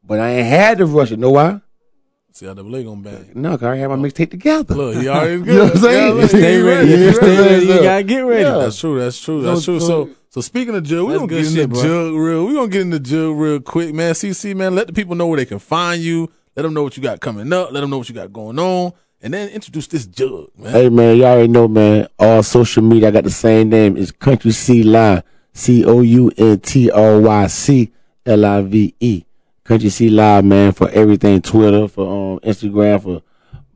but I ain't had to rush it. Know why? C I A A gonna bang. No, cause I already had my mixtape together. Look, he already good. You know what I'm saying? Yeah, stay ready. Yeah, ready. Stay ready. You gotta get ready. Yeah. That's true. That's true. That's true. So. So speaking of Jug, we gonna get into Jug real. We gonna get into Jug real quick, man. C C, man, let the people know where they can find you. Let them know what you got coming up. Let them know what you got going on. And then introduce this Jug, man. Hey, man, y'all already know, man. All social media, I got the same name. It's Country C Live. C O U N T R Y C L I V E. Country C Live, man, for everything. Twitter, for um, Instagram, for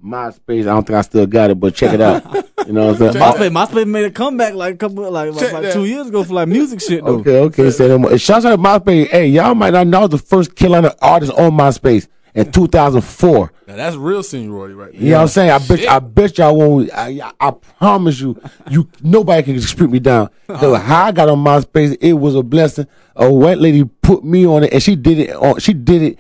MySpace. I don't think I still got it, but check it out. You know what I'm saying? MySpace, MySpace made a comeback like a couple, like, like, like two years ago for like music shit, though. Okay, okay. So, shout out to MySpace. Hey, y'all might not know I was the first Carolina artist on MySpace. In two thousand four. Now that's real seniority right there. You know what I'm saying? I bet, I bet y'all won't. I, I promise you, you nobody can just strip me down. So uh-huh. How I got on MySpace, it was a blessing. A white lady put me on it, and she did it. On, she did it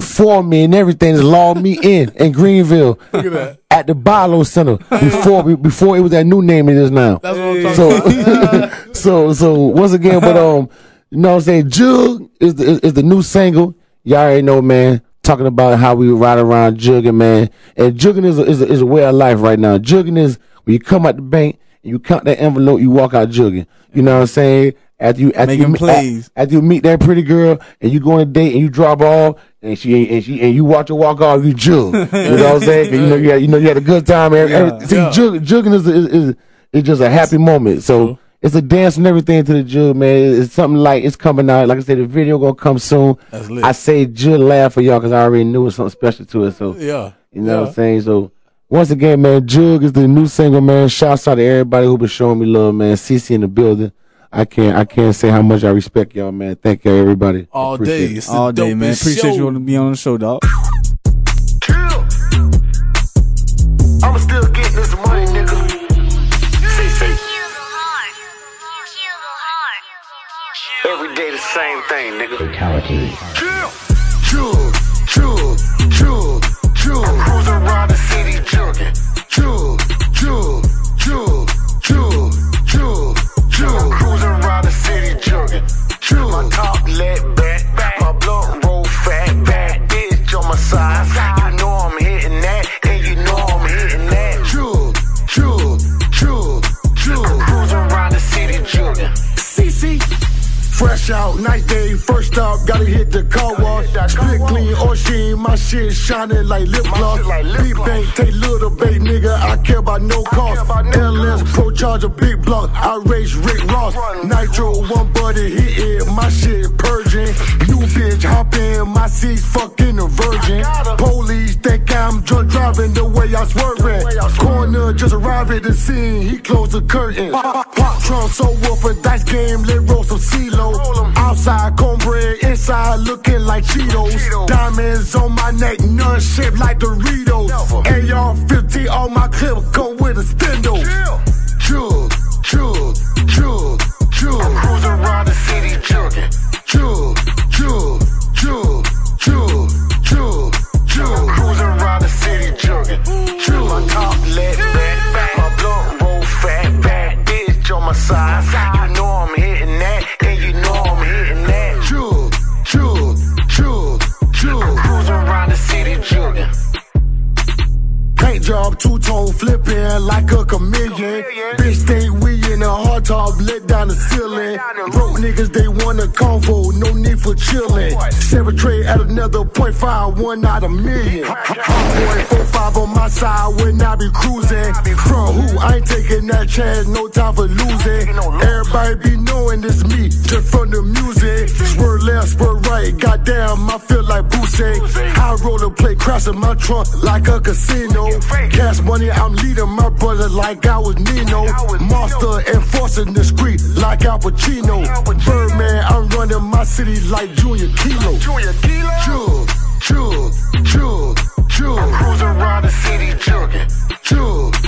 for me and everything. Just logged me in in Greenville. Look at that. At the Barlow Center before before it was that new name it is now. That's what I'm talking about. So so so once again, but um, you know what I'm saying? Jug is the, is, is the new single. Y'all already know, man. Talking about how we ride around jugging, man. And jugging is a, is, a, is a way of life right now. Jugging is when you come out the bank and you count that envelope, you walk out jugging. You know what I'm saying? After you, after you, after, after you meet that pretty girl and you go on a date and you drop off and she and she and you watch her walk off, you jug. You know what I'm saying? You know you had, you know you had a good time. Every, every, yeah, see, yeah. Jug, jugging is, a, is is is just a happy moment. So. It's a dance and everything to the jug, man. It's something like it's coming out. Like I said, the video gonna come soon. That's lit. I say jug laugh for y'all because I already knew it was something special to it. So yeah, you know yeah. what I'm saying. So once again, man, Jug is the new single, man. Shouts out to everybody who been showing me love, man. C C in the building. I can't, I can't say how much I respect y'all, man. Thank y'all, everybody. All day, it's all day, man. Appreciate show. You want to be on the show, dog. Kill. I'ma still get this money, nigga. Every day the same thing, nigga. Fatality. Chill, chill, chill, chill, chill. I'm cruising around the city, jugging. Chill, chill, chill, chill, chill, chill. I'm cruising around the city, jugging. Chill. My top let back, back. My blood roll fat, bad bitch on my size. You know I'm hitting that, and you know I'm hitting that. Chill, chill, chill, chill. I'm cruising around the city, jugging. C C. Fresh out, nice day, first stop, gotta hit the car wash. Split clean, or she ain't my shit shining like lip gloss. Big bank, take little bait, nigga, I care about no cost. L S Pro Charger, big block, I race Rick Ross. Nitro, one buddy, hit it, my shit purging. New bitch, hop in, my seat's fucking a virgin. Police think I'm drunk driving the way I swerving. Corner, just arrived at the scene, he closed the curtain. Pop trunk, so wolf and dice game, let roll some CeeLo. Outside cornbread, inside looking like Cheetos. Cheetos. Diamonds on my neck, none shaped like Doritos. A R fifteen on my clip, come with a stendo. Jug, jug, jug, jug. I'm cruising around the city, jugging. Jug, jug, jug, jug, jug, jug. I'm cruising around the city, jugging. Jug. My top let back, back. My blood roll fat, bad bitch on my size. You know I'm hitting that. Paint job, two-tone flipping like a chameleon. Chameleon. Bitch, think we in a hard tall, let down the ceiling. Broke niggas, they want a convo, no need for chilling. Seven trade at another point five, one out of million. Hot boy, four five on my side when I be cruising. From who? I ain't taking that chance, no time for losing. Everybody be knowing it's me, just from the music. Swerve left, swerve right, goddamn, I feel like Boosie. High roller play, crash in my trunk like a casino. Cash money, I'm leading my brother like I was Nino. Monster enforcing the street like Al Pacino. Birdman, I'm running my city like Junior Kilo. Jug, jug, jug, jug. I'm cruising around the city jugging. Jug.